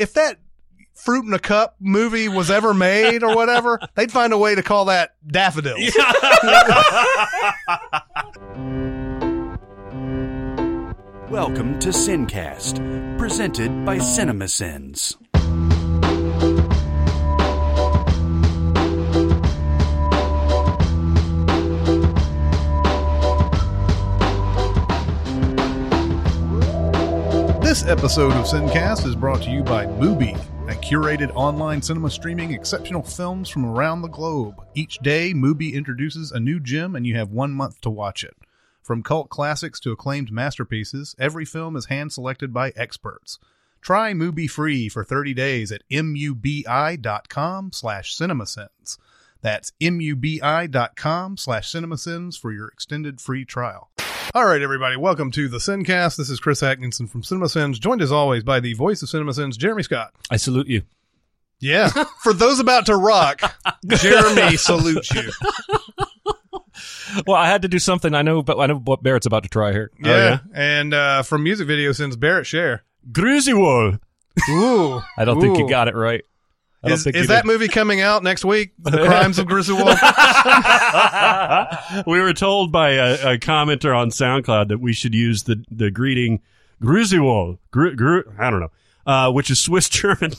if that Fruit in a Cup movie was ever made or whatever, they'd find a way to call that daffodils. Welcome to Sincast, presented by CinemaSins. This episode of Sincast is brought to you by Mubi, a curated online cinema streaming exceptional films from around the globe. Each day, Mubi introduces a new gem and you have 1 month to watch it. From cult classics to acclaimed masterpieces, every film is hand-selected by experts. Try Mubi free for 30 days at mubi.com/cinemasins. That's mubi.com/cinemasins for your extended free trial. All right, everybody, welcome to the Sincast. This is Chris Atkinson from CinemaSins, joined as always by the voice of CinemaSins, Jeremy Scott. I salute you. Yeah. For those about to rock, Jeremy salutes you. Well, I had to do something. I know what Barrett's about to try here. Yeah. Oh, yeah? And from Music Video Sins, Barrett Sher. Griswold. Ooh. I don't think you got it right. Is that movie coming out next week? The Crimes of Griswold? We were told by a commenter on SoundCloud that we should use the greeting Griswold. I don't know. Which is Swiss German.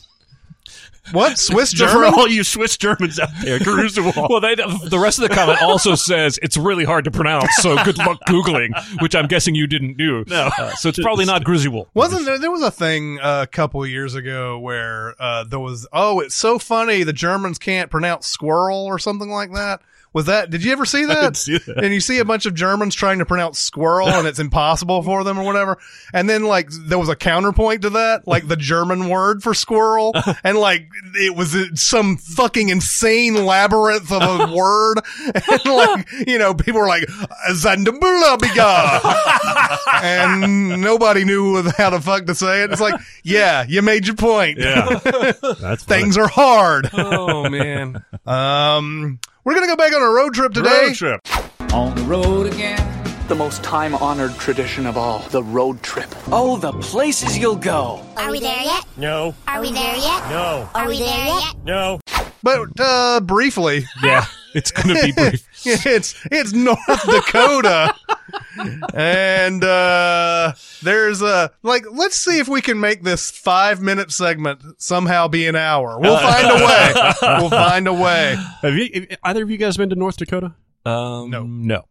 What? Swiss German? For all you Swiss Germans out there, Griswold. Well, the rest of the comment also says it's really hard to pronounce, so good luck Googling, which I'm guessing you didn't do. No. So it's probably not Griswold. Wasn't there? There was a thing a couple years ago where there was, it's so funny the Germans can't pronounce squirrel or something like that. Was that? Did you ever see that? I didn't see that. And you see a bunch of Germans trying to pronounce squirrel, and it's impossible for them or whatever. And then, like, there was a counterpoint to that, like the German word for squirrel, and like it was some fucking insane labyrinth of a word. And like, you know, people were like Zandabulabiga, and nobody knew how the fuck to say it. It's like, yeah, you made your point. Yeah, that's things are hard. Oh man. We're going to go back on a road trip today. Road trip. On the road again. The most time-honored tradition of all, the road trip. Oh, the places you'll go. Are we there yet? No. Are we there yet? No. Are we there yet? No. But briefly. Yeah, it's going to be brief. it's North Dakota. And there's let's see if we can make this 5-minute segment somehow be an hour. We'll find a way. We'll find a way. Have either of you guys been to North Dakota? No.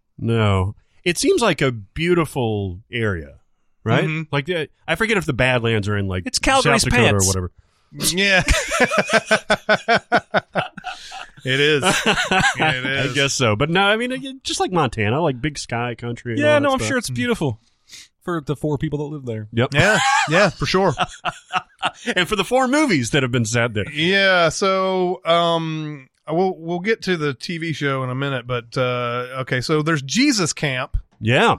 It seems like a beautiful area, right? Mm-hmm. Like I forget if the Badlands are in like it's Calgary's South Dakota pants. Or whatever. Yeah. It is. I guess so. But no, I mean, just like Montana, like big sky country. And yeah, all that stuff. I'm sure it's beautiful for the 4 people that live there. Yep. Yeah, for sure. And for the 4 movies that have been set there. Yeah. So, we'll get to the TV show in a minute, but okay. So there's Jesus Camp. Yeah.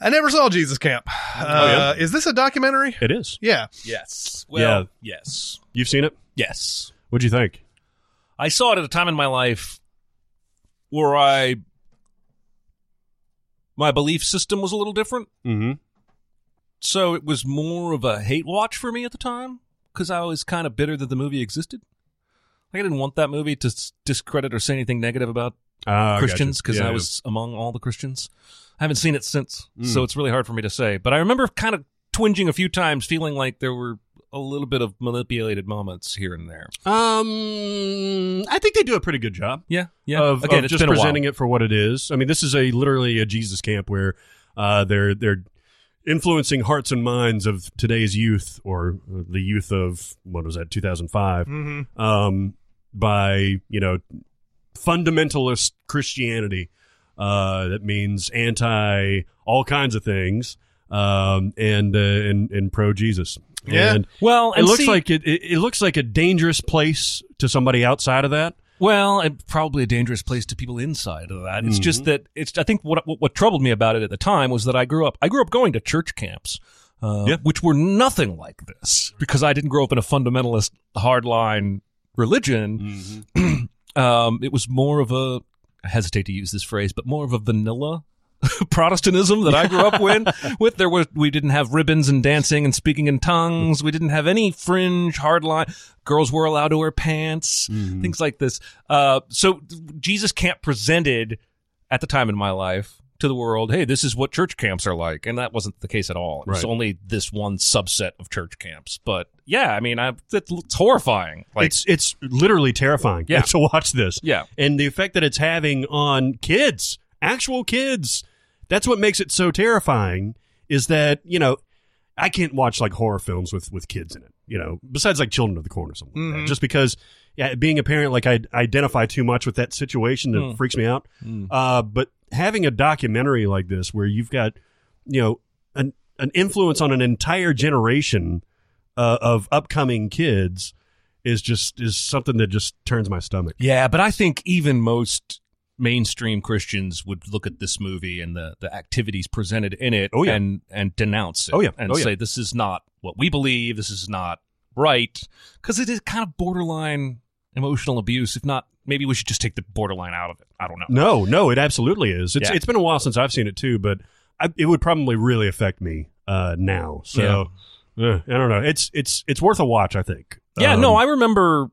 I never saw Jesus Camp. Oh, yeah. Is this a documentary? It is. Yeah. Yes. Well, yes. You've seen it? Yes. What'd you think? I saw it at a time in my life where my belief system was a little different. Mm-hmm. So it was more of a hate watch for me at the time because I was kind of bitter that the movie existed. Like I didn't want that movie to discredit or say anything negative about Christians because I was among all the Christians. I haven't seen it since, so it's really hard for me to say. But I remember kind of twinging a few times, feeling like there were a little bit of manipulated moments here and there. I think they do a pretty good job. Yeah. Again, just presenting it for what it is. I mean, this is literally a Jesus camp where they're influencing hearts and minds of today's youth, or the youth of what was that, 2005, mm-hmm. By fundamentalist Christianity. That means anti all kinds of things, and pro Jesus. Yeah. And, well, and it looks like it looks like a dangerous place to somebody outside of that. Well, and probably a dangerous place to people inside of that. It's just that I think what troubled me about it at the time was that I grew up going to church camps, which were nothing like this because I didn't grow up in a fundamentalist hardline religion. Mm-hmm. It was more of a, I hesitate to use this phrase, but more of a vanilla Protestantism that I grew up with. We didn't have ribbons and dancing and speaking in tongues. We didn't have any fringe, hardline. Girls were allowed to wear pants, things like this. So Jesus camp presented at the time in my life to the world, hey, this is what church camps are like. And that wasn't the case at all. It was only this one subset of church camps. But yeah, I mean, it's horrifying. Like, it's literally terrifying to watch this. Yeah. And the effect that it's having on kids, actual kids. That's what makes it so terrifying, is that, you know, I can't watch like horror films with kids in it, you know, besides like Children of the Corn or something like that, just because being a parent, like, I identify too much with that situation that freaks me out. But having a documentary like this where you've got, you know, an influence on an entire generation of upcoming kids is something that just turns my stomach. Yeah, but I think even most mainstream Christians would look at this movie and the activities presented in it and denounce it say this is not what we believe, this is not right, because it is kind of borderline emotional abuse. If not, maybe we should just take the borderline out of it. I don't know. No, it absolutely is. It's been a while since I've seen it too, but it would probably really affect me now. So I don't know. It's worth a watch, I think. I remember.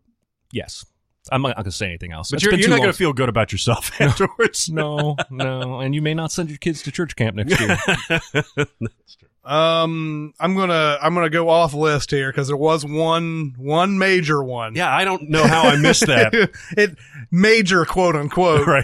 Yes. I'm not going to say anything else. But you're not going to feel good about yourself afterwards. No. And you may not send your kids to church camp next year. That's true. I'm gonna go off list here because there was one major one. Yeah, I don't know how I missed that. It major, quote unquote. Right.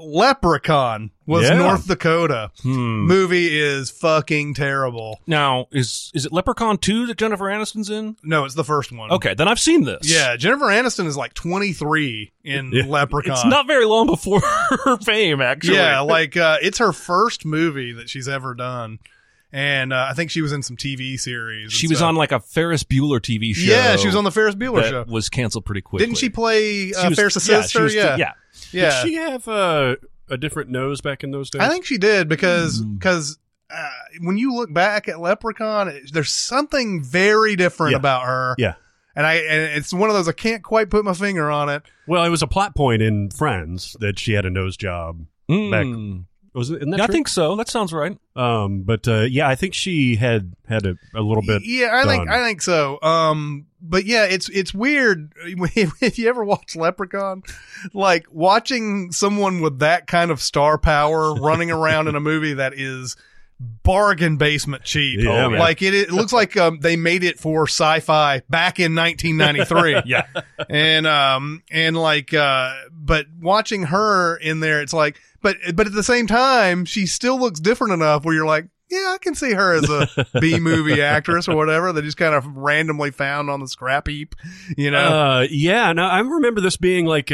Leprechaun was North Dakota. Movie is fucking terrible. Now, is it Leprechaun 2 that Jennifer Aniston's in? No, it's the first one. Okay, then I've seen this. Yeah, Jennifer Aniston is like 23 in Leprechaun. It's not very long before her fame, actually. Yeah, like, it's her first movie that she's ever done. And I think she was in some TV series. She was on like a Ferris Bueller TV show. Yeah, she was on the Ferris Bueller show. Was canceled pretty quickly. Didn't she play Ferris's sister? Yeah. Did she have a different nose back in those days? I think she did because when you look back at Leprechaun, there's something very different about her. Yeah. And it's one of those I can't quite put my finger on it. Well, it was a plot point in Friends that she had a nose job back. Was it? Isn't that true? I think so. That sounds right. But I think she had a little bit. Yeah, I think so. But yeah, it's weird if you ever watch Leprechaun, like watching someone with that kind of star power running around in a movie that is bargain basement cheap. Yeah, like it looks like they made it for sci-fi back in 1993. Yeah, but watching her in there, it's like. But at the same time, she still looks different enough where you're like, yeah, I can see her as a B-movie actress or whatever. They just kind of randomly found on the scrap heap, you know? Yeah. Now, I remember this being like,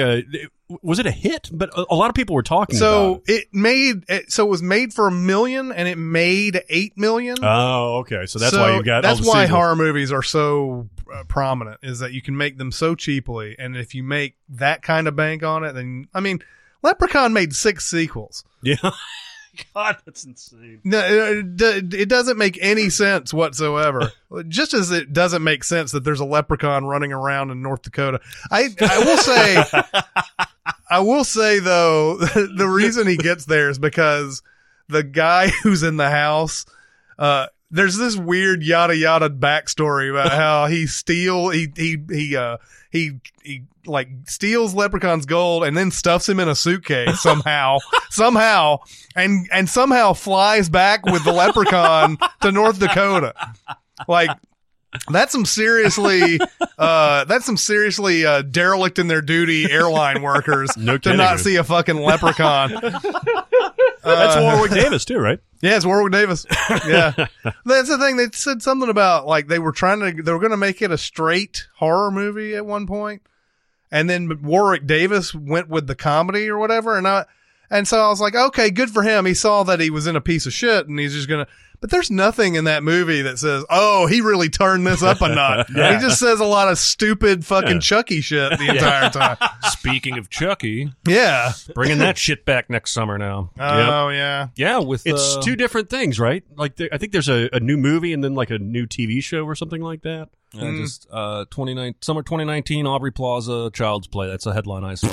was it a hit? But a lot of people were talking about it. It was made for $1 million and it made $8 million. Oh, okay. So that's why you got all the sequels. That's why horror movies are so prominent, is that you can make them so cheaply. And if you make that kind of bank on it, then, I mean, Leprechaun made 6 sequels. Yeah. God, that's insane. No, it doesn't make any sense whatsoever. Just as it doesn't make sense that there's a leprechaun running around in North Dakota. I will say though, the reason he gets there is because the guy who's in the house, there's this weird yada yada backstory about how he steals Leprechaun's gold and then stuffs him in a suitcase somehow, and somehow flies back with the Leprechaun to North Dakota. Like, that's some seriously derelict in their duty airline workers not see a fucking Leprechaun. That's Warwick Davis too, right? Yeah, it's Warwick Davis. Yeah. That's the thing. They said something about like they were going to make it a straight horror movie at one point. And then Warwick Davis went with the comedy or whatever. And so I was like, okay, good for him. He saw that he was in a piece of shit and he's just going to, but there's nothing in that movie that says, oh, he really turned this up a notch. Yeah. He just says a lot of stupid fucking Chucky shit the entire time. Speaking of Chucky. Yeah. Bringing that shit back next summer now. Oh, yeah. Yeah. It's two different things, right? Like I think there's a new movie and then like a new TV show or something like that. And just summer 2019, Aubrey Plaza, Child's Play. That's a headline I saw.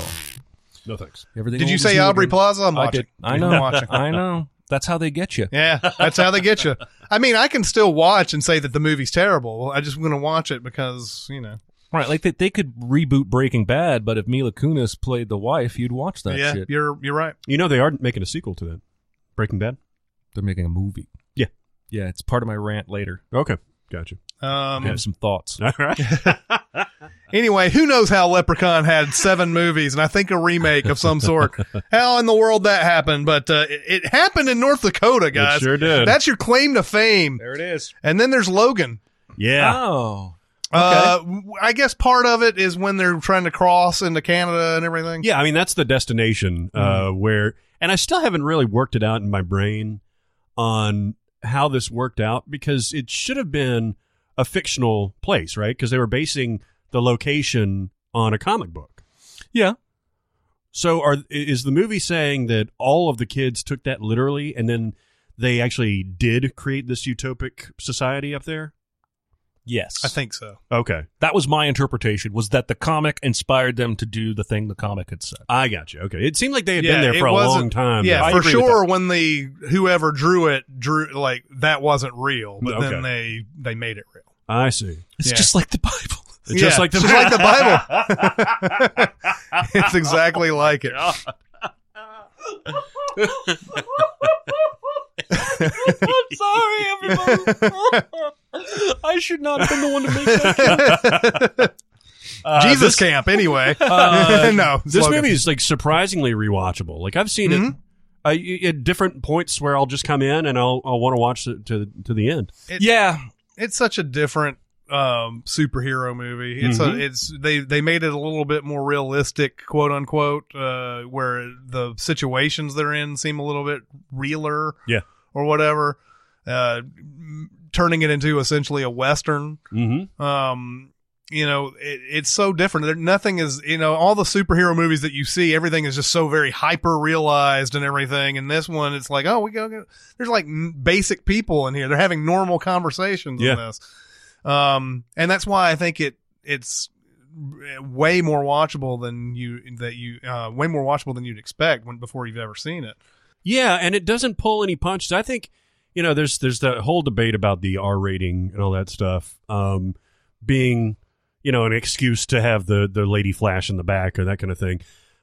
No thanks. Everything. Did you say Aubrey Plaza? I'm watching. I know. I know. That's how they get you. Yeah, that's how they get you. I mean, I can still watch and say that the movie's terrible. I just want to watch it because, you know. Right, like they could reboot Breaking Bad, but if Mila Kunis played the wife, you'd watch that shit. Yeah, you're right. You know, they are making a sequel to that. Breaking Bad? They're making a movie. Yeah. Yeah, it's part of my rant later. Okay, gotcha. I have some thoughts. All right. Anyway, who knows how Leprechaun had 7 movies, and I think a remake of some sort. How in the world that happened? But it happened in North Dakota, guys. It sure did. That's your claim to fame. There it is. And then there's Logan. Yeah. Oh. Okay. I guess part of it is when they're trying to cross into Canada and everything. Yeah, I mean, that's the destination where... And I still haven't really worked it out in my brain on how this worked out, because it should have been a fictional place, right? Because they were basing the location on a comic book. Yeah. So is the movie saying that all of the kids took that literally, and then they actually did create this utopic society up there? Yes. I think so. Okay. That was my interpretation, was that the comic inspired them to do the thing the comic had said. I got you. Okay. It seemed like they had been there for a long time. Yeah, for sure when whoever drew it, like, that wasn't real, but then they made it real. I see. It's just like the Bible. It's just like the Bible. It's exactly like it. I'm sorry, everybody. I should not have been the one to make that. Jesus Camp, anyway. No, this movie is like surprisingly rewatchable. Like I've seen it at different points where I'll just come in and I'll want to watch it to the end. It's such a different superhero movie. It's they made it a little bit more realistic, quote unquote, where the situations they're in seem a little bit realer, or whatever, turning it into essentially a Western. You know, it's so different. Nothing is, you know, all the superhero movies that you see, everything is just so very hyper realized and everything. And this one, it's like, oh, there's like basic people in here. They're having normal conversations in this. And that's why I think it's way more watchable than you'd expect before you've ever seen it. Yeah, and it doesn't pull any punches. I think, you know, there's the whole debate about the R rating and all that stuff being, you know, an excuse to have the Lady Flash in the back or that kind of thing.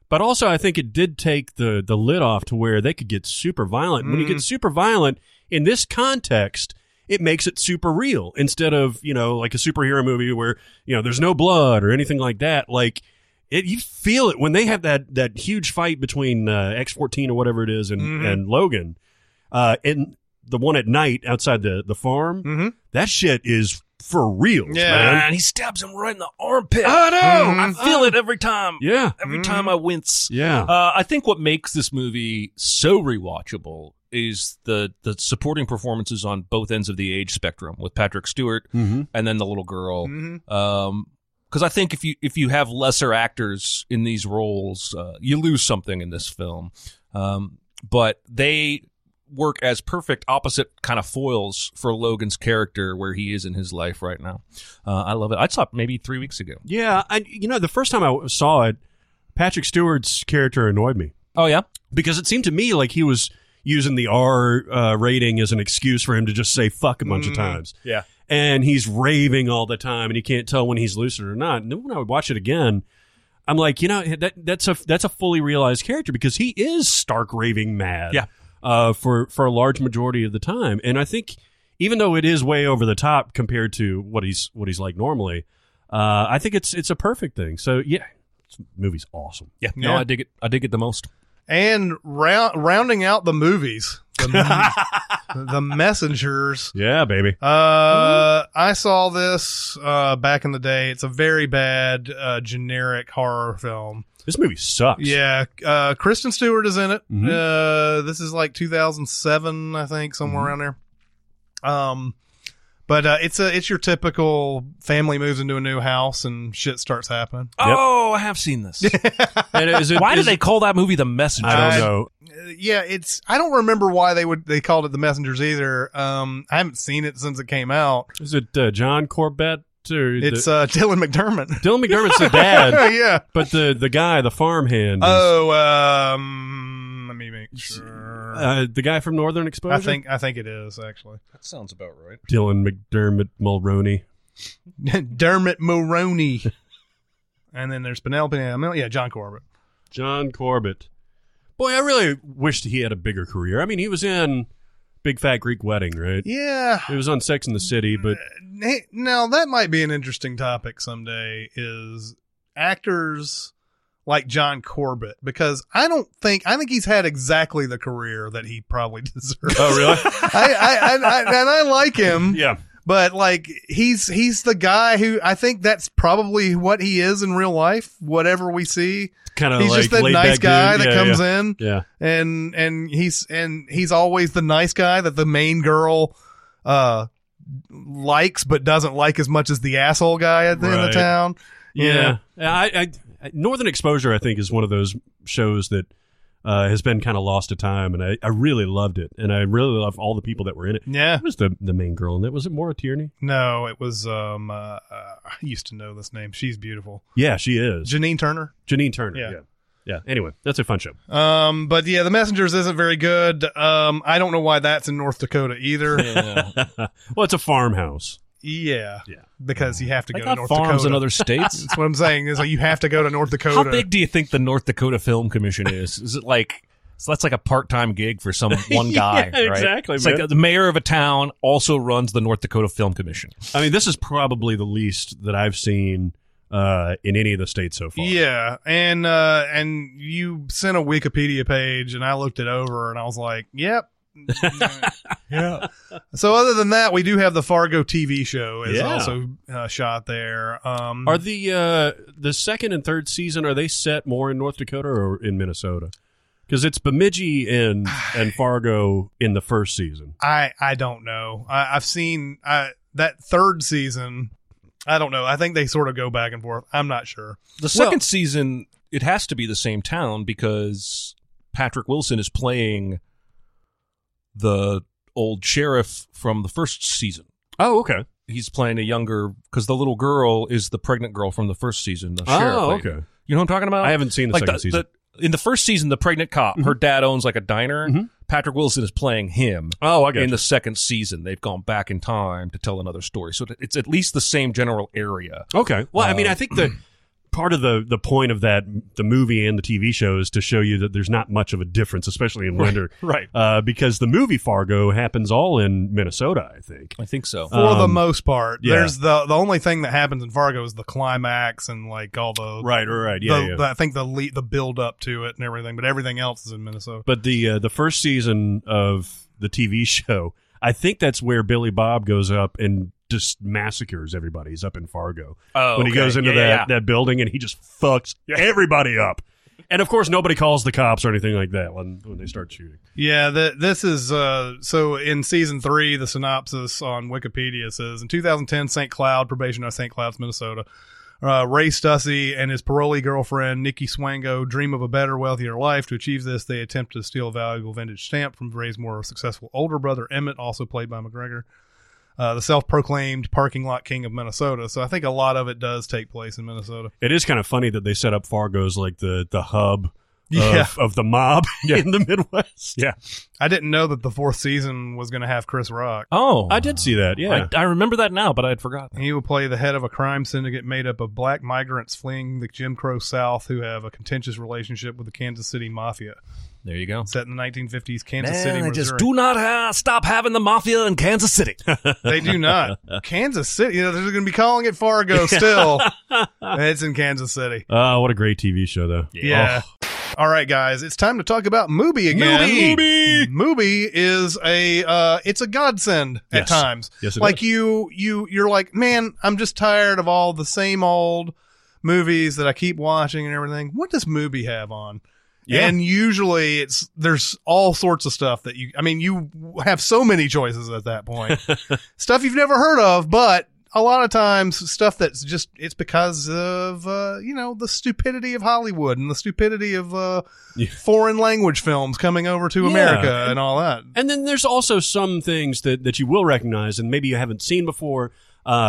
But also, I think it did take the lid off to where they could get super violent. When you get super violent in this context, it makes it super real instead of, you know, like a superhero movie where, you know, there's no blood or anything like that. Like you feel it when they have that huge fight between X-14 or whatever it is and Logan and the one at night outside the farm. That shit is for real. Man, he stabs him right in the armpit. I know. I feel it every time. Yeah. Every time I wince. Yeah. I think what makes this movie so rewatchable is the supporting performances on both ends of the age spectrum with Patrick Stewart and then the little girl. Because I think if you have lesser actors in these roles, you lose something in this film. But they work as perfect opposite kind of foils for Logan's character where he is in his life right now. I love it. I saw it maybe 3 weeks ago. Yeah, you know, the first time I saw it, Patrick Stewart's character annoyed me. Oh, yeah? Because it seemed to me like he was using the R rating as an excuse for him to just say fuck a bunch of times. Yeah. And he's raving all the time, and you can't tell when he's lucid or not. And then when I would watch it again, I'm like, you know, that's a fully realized character because he is stark raving mad for a large majority of the time. And I think even though it is way over the top compared to what he's like normally, I think it's a perfect thing. So, yeah, this movie's awesome. Yeah. No, I dig it. I dig it the most. And rounding out the movies, the Messengers. Yeah, baby. I saw this back in the day. It's a very bad, generic horror film. This movie sucks. Yeah. Kristen Stewart is in it. This is like 2007, I think, somewhere around there. But it's your typical family moves into a new house and shit starts happening. Oh, yep. I have seen this. And why do they call that movie The Messenger? I don't know. Yeah, I don't remember why they called it The Messengers either. I haven't seen it since it came out. Is it John Corbett? Dude, it's Dylan McDermott. Dylan McDermott's the dad. Yeah. But the guy, the farmhand. Let me make sure. The guy from Northern Exposure? I think it is, actually. That sounds about right. Dylan McDermott Mulroney. Dermot Mulroney. And then there's Penelope. Yeah, John Corbett. John Corbett. Boy, I really wished he had a bigger career. I mean, he was in Big Fat Greek Wedding, right? Yeah. It was on Sex and the City, but... Now, that might be an interesting topic someday, is actors like John Corbett, because I think he's had exactly the career that he probably deserves. Oh, really? I like him. Yeah. But like he's the guy who I think that's probably what he is in real life. Whatever we see, kind of he's like just that nice guy that comes in, and he's always the nice guy that the main girl likes, but doesn't like as much as the asshole guy at the end of town. Yeah, yeah. I Northern Exposure I think is one of those shows that has been kind of lost to time, and I really loved it, and I really love all the people that were in it. Yeah, who was the main girl in it? Was it Maura Tierney? No, it was I used to know this name. She's beautiful. Yeah, she is. Janine Turner. Yeah. Yeah. Anyway, that's a fun show. But yeah, The Messengers isn't very good. I don't know why that's in North Dakota either. Yeah. Well, it's a farmhouse. Yeah, because you have to go to North Dakota. Farms in other states. That's what I'm saying. Is like you have to go to North Dakota. How big do you think the North Dakota Film Commission is? Is it like that's like a part-time gig for one guy? Yeah, right? Exactly. It's like the mayor of a town also runs the North Dakota Film Commission. I mean, this is probably the least that I've seen in any of the states so far. Yeah, and you sent a Wikipedia page, and I looked it over, and I was like, yep. Yeah. So other than that, we do have the Fargo TV show is also shot there. Are the second and third season, are they set more in North Dakota or in Minnesota? Because it's Bemidji and Fargo in the first season. I don't know. I've seen that third season. I don't know. I think they sort of go back and forth. I'm not sure. The second season, it has to be the same town because Patrick Wilson is playing the old sheriff from the first season. Oh, okay. He's playing a younger, because the little girl is the pregnant girl from the first season. The sheriff lady. Okay. You know what I'm talking about? I haven't seen the second season. In the first season, the pregnant cop, her dad owns like a diner. Mm-hmm. Patrick Wilson is playing him. Oh, I got it. In the second season, they've gone back in time to tell another story. So it's at least the same general area. Okay. Well, I mean, I think the part of the point of that, the movie and the TV show, is to show you that there's not much of a difference, especially in winter. Right. Because the movie Fargo happens all in Minnesota, I think. I think so. For the most part. Yeah. There's the only thing that happens in Fargo is the climax and like all the... Right. Yeah, I think the build up to it and everything, but everything else is in Minnesota. But the first season of the TV show, I think that's where Billy Bob goes up and just massacres everybody. He's up in Fargo. Oh, when he goes into that building and he just fucks everybody up. And of course, nobody calls the cops or anything like that when they start shooting. Yeah, this is so in season 3, the synopsis on Wikipedia says, in 2010, St. Cloud, probation of St. Cloud's, Minnesota, Ray Stussy and his parolee girlfriend, Nikki Swango, dream of a better, wealthier life. To achieve this, they attempt to steal a valuable vintage stamp from Ray's more successful older brother, Emmett, also played by McGregor. The self-proclaimed parking lot king of Minnesota. So I think a lot of it does take place in Minnesota. It is kind of funny that they set up Fargo as like the hub of the mob in the Midwest. Yeah. I didn't know that the fourth season was going to have Chris Rock. Oh. I did see that, yeah. I remember that now, but I had forgotten. He will play the head of a crime syndicate made up of black migrants fleeing the Jim Crow South who have a contentious relationship with the Kansas City Mafia. There you go. Set in the 1950s, Kansas City, Missouri. They just do not stop having the mafia in Kansas City. They do not. Kansas City. You know, they're going to be calling it Fargo still. It's in Kansas City. What a great TV show, though. Yeah. Oh. All right, guys. It's time to talk about Mubi again. Mubi is a godsend at times. Yes, it is. Like you're like, man, I'm just tired of all the same old movies that I keep watching and everything. What does Mubi have on? Yeah. And usually there's all sorts of stuff that you have so many choices at that point. Stuff you've never heard of, but a lot of times stuff that's just, it's because of, the stupidity of Hollywood and the stupidity of foreign language films coming over to America and all that. And then there's also some things that you will recognize and maybe you haven't seen before.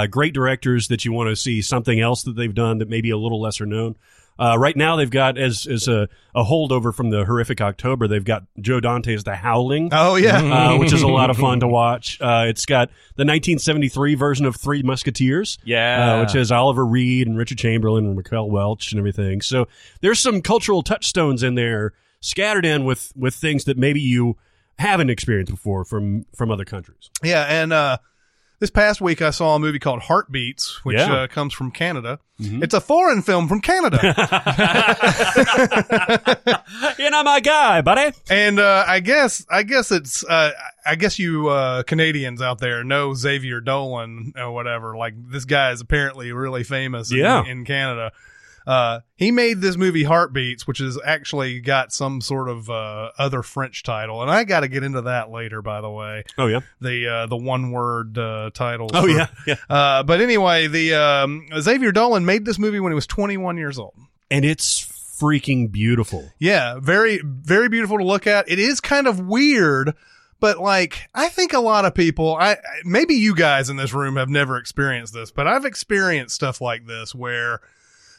Great directors that you want to see something else that they've done that may be a little lesser known. Right now, they've got, as a holdover from the horrific October, they've got Joe Dante's The Howling. Oh, yeah. Which is a lot of fun to watch. It's got the 1973 version of Three Musketeers. Yeah. Which has Oliver Reed and Richard Chamberlain and Raquel Welch and everything. So there's some cultural touchstones in there scattered in with things that maybe you haven't experienced before from other countries. Yeah, and... this past week, I saw a movie called Heartbeats, which comes from Canada. Mm-hmm. It's a foreign film from Canada. You're not my guy, buddy. And I guess Canadians out there know Xavier Dolan or whatever. Like, this guy is apparently really famous in Canada. He made this movie Heartbeats, which has actually got some sort of other French title, and I got to get into that later. By the way, the one word titles. But anyway, the Xavier Dolan made this movie when he was 21 years old, and it's freaking beautiful. Yeah, very very beautiful to look at. It is kind of weird. But, like, I think a lot of people, maybe you guys in this room have never experienced this, but I've experienced stuff like this where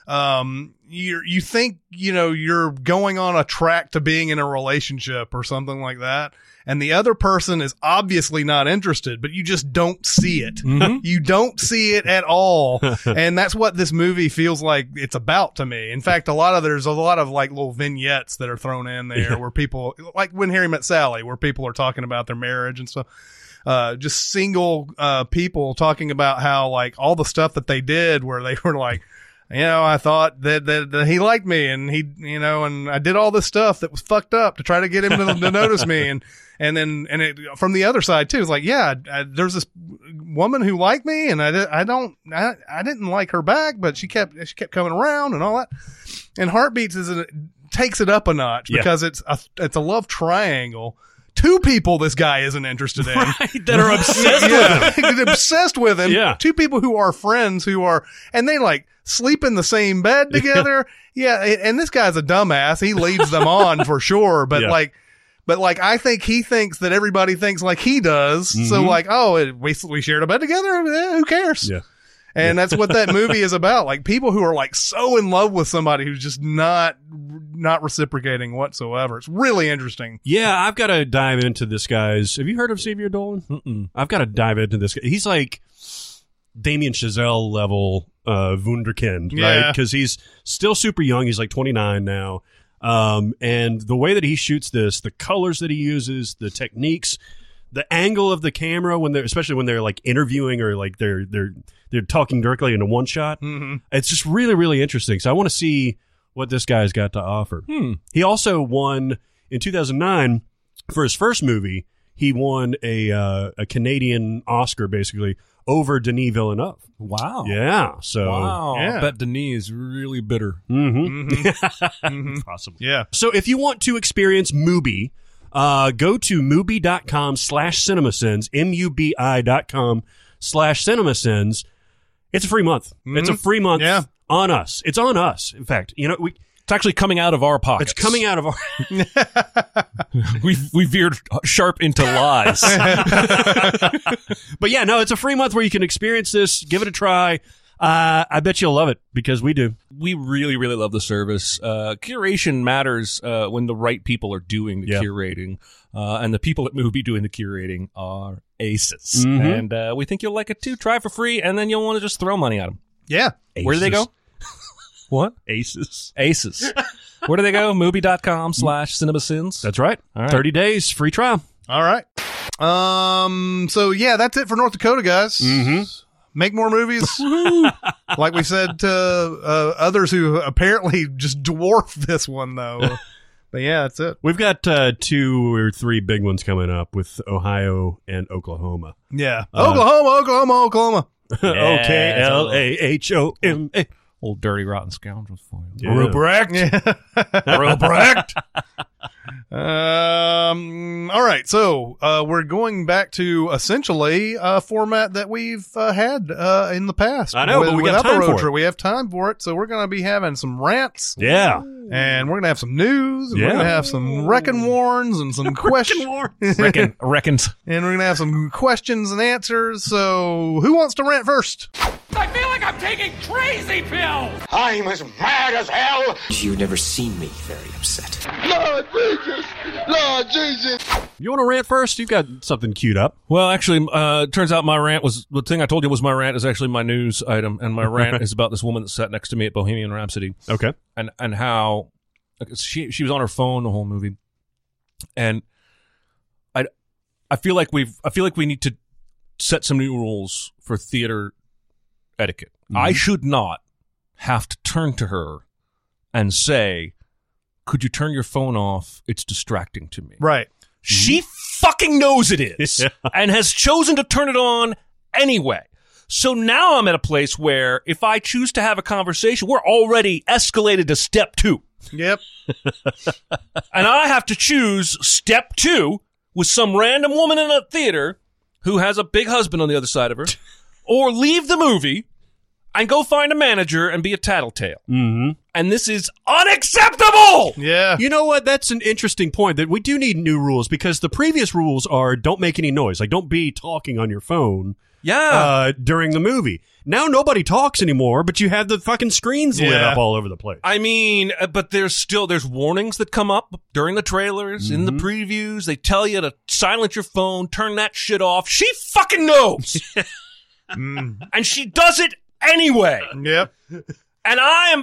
you think, you know, you're going on a track to being in a relationship or something like that, and the other person is obviously not interested, but you just don't see it. Mm-hmm. You don't see it at all. And that's what this movie feels like it's about to me. In fact, there's a lot of, like, little vignettes that are thrown in there where people, like when Harry Met Sally, where people are talking about their marriage and stuff. Just single people talking about how, like, all the stuff that they did where they were like, you know, I thought that he liked me, and he, you know, and I did all this stuff that was fucked up to try to get him to notice me. And then it, from the other side too, it's like, there's this woman who liked me, and I didn't like her back, but she kept coming around and all that. And Heartbeats takes it up a notch because it's a love triangle. Two people this guy isn't interested in. Right, that are obsessed with him. Obsessed with him. Yeah. Two people who are friends and they, like, sleep in the same bed together. Yeah. And this guy's a dumbass. He leads them on for sure. But like, I think he thinks that everybody thinks like he does. Mm-hmm. So, like, we shared a bed together. Who cares? Yeah. And that's what that movie is about. Like, people who are, like, so in love with somebody who's just not reciprocating whatsoever. It's really interesting. Yeah, I've got to dive into this guy's... Have you heard of Xavier Dolan? Mm-mm. I've got to dive into this guy. He's like Damien Chazelle level wunderkind, right? Because he's still super young. He's like 29 now. And the way that he shoots this, the colors that he uses, the techniques... The angle of the camera especially when they're like interviewing or like they're talking directly into one shot. Mm-hmm. It's just really, really interesting. So I want to see what this guy's got to offer. Hmm. He also won in 2009 for his first movie. He won a Canadian Oscar basically over Denis Villeneuve. Wow. Yeah. So I bet Denis is really bitter. Mm-hmm. Mm-hmm. Mm-hmm. Possibly. Yeah. So if you want to experience Mubi, go to Mubi.com/CinemaSins, MUBI.com/CinemaSins. It's a free month. Mm-hmm. It's a free month on us. It's on us, in fact. You know, it's actually coming out of our pockets. It's coming out of our... we veered sharp into lies. But it's a free month where you can experience this. Give it a try. I bet you'll love it because we do. We really, really love the service. Curation matters when the right people are doing the curating, and the people at Mubi doing the curating are aces. Mm-hmm. And we think you'll like it too. Try it for free, and then you'll want to just throw money at them. Yeah. Aces. Where do they go? What? Aces. Where do they go? Mubi.com/CinemaSins. That's right. All right. 30 days, free trial. All right. So, that's it for North Dakota, guys. Mm-hmm. Make more movies, like we said to others who apparently just dwarf this one, though. But that's it. We've got 2 or 3 big ones coming up with Ohio and Oklahoma. Yeah. Oklahoma. OKLAHOMA. Old dirty rotten scoundrels for you. Yeah. Ruprecht. All right. So, we're going back to essentially a format that we've had in the past. I know, but we got time for it. We have time for it. So we're going to be having some rants. Yeah. And we're going to have some news. And yeah. We're going to have some reckon warns and some questions. Reckons. And we're going to have some questions and answers. So who wants to rant first? I feel like I'm taking crazy pills. I'm as mad as hell. You've never seen me very upset. Lord Jesus. Lord Jesus. You want to rant first? You've got something queued up. Well, actually, it turns out my rant was, the thing I told you was my rant is actually my news item. And my rant is about this woman that sat next to me at Bohemian Rhapsody. Okay. And how she was on her phone the whole movie. And I feel like we need to set some new rules for theater etiquette. Mm-hmm. I should not have to turn to her and say, could you turn your phone off? It's distracting to me. Right. She fucking knows it is and has chosen to turn it on anyway. So now I'm at a place where if I choose to have a conversation, we're already escalated to step two. Yep. And I have to choose step two with some random woman in a theater who has a big husband on the other side of her. Or leave the movie and go find a manager and be a tattletale. Mm-hmm. And this is unacceptable! Yeah. You know what? That's an interesting point, that we do need new rules, because the previous rules are don't make any noise. Like, don't be talking on your phone during the movie. Now nobody talks anymore, but you have the fucking screens lit up all over the place. I mean, but there's warnings that come up during the trailers, in the previews. They tell you to silence your phone, turn that shit off. She fucking knows! And she does it anyway. Yep. And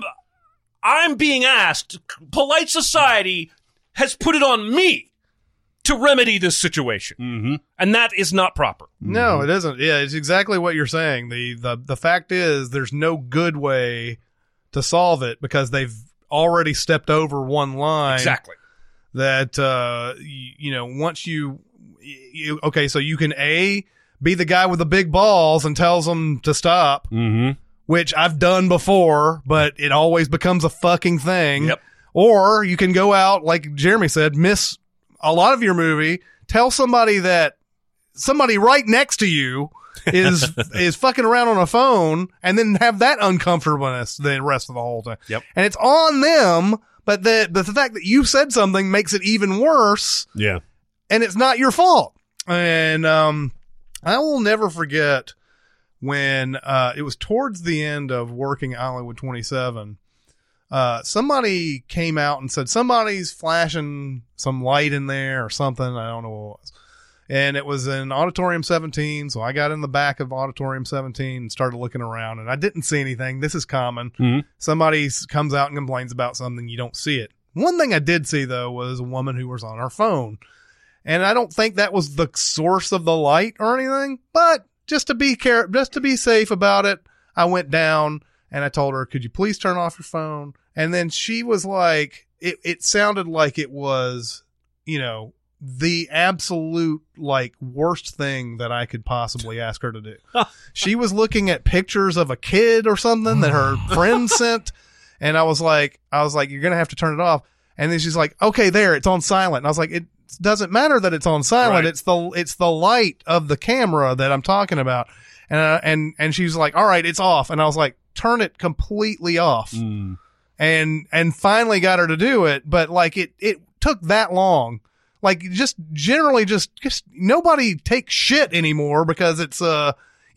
I'm being asked, polite society has put it on me to remedy this situation. Mm-hmm. And that is not proper. No, it isn't. Yeah, it's exactly what you're saying. The fact is there's no good way to solve it because they've already stepped over one line. Exactly. That, once so you can be the guy with the big balls and tells them to stop, which I've done before, but it always becomes a fucking thing. Yep. Or you can go out, like Jeremy said, miss a lot of your movie, tell somebody that somebody right next to you is fucking around on a phone, and then have that uncomfortableness the rest of the whole time. Yep. And it's on them, but the fact that you said something makes it even worse. Yeah. And it's not your fault. And, I will never forget when it was towards the end of working Hollywood 27, somebody came out and said, somebody's flashing some light in there or something. I don't know what it was. And it was in Auditorium 17, so I got in the back of Auditorium 17 and started looking around, and I didn't see anything. This is common. Mm-hmm. Somebody comes out and complains about something, you don't see it. One thing I did see, though, was a woman who was on her phone. And I don't think that was the source of the light or anything, but just to be safe about it, I went down and I told her, could you please turn off your phone? And then she was like, it sounded like it was, the absolute worst thing that I could possibly ask her to do. She was looking at pictures of a kid or something that her friend sent. And I was like, you're going to have to turn it off. And then she's like, okay, there, it's on silent. And I was like, it doesn't matter that it's on silent. Right. It's the light of the camera that I'm talking about. And she's like, all right, it's off. And I was like, turn it completely off. Mm. And finally got her to do it. But it took that long. Just generally just nobody takes shit anymore because it's,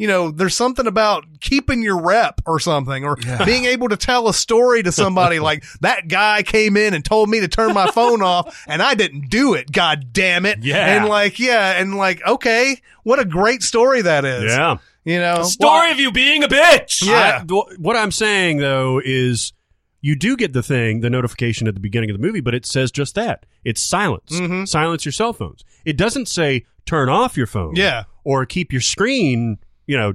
there's something about keeping your rep or something, or being able to tell a story to somebody like that guy came in and told me to turn my phone off and I didn't do it. God damn it. Yeah. And okay, what a great story that is. Yeah. The story of you being a bitch. Yeah. What I'm saying though is you do get the notification at the beginning of the movie, but it says just that. It's silence. Mm-hmm. Silence your cell phones. It doesn't say turn off your phone. Yeah. Or keep your screen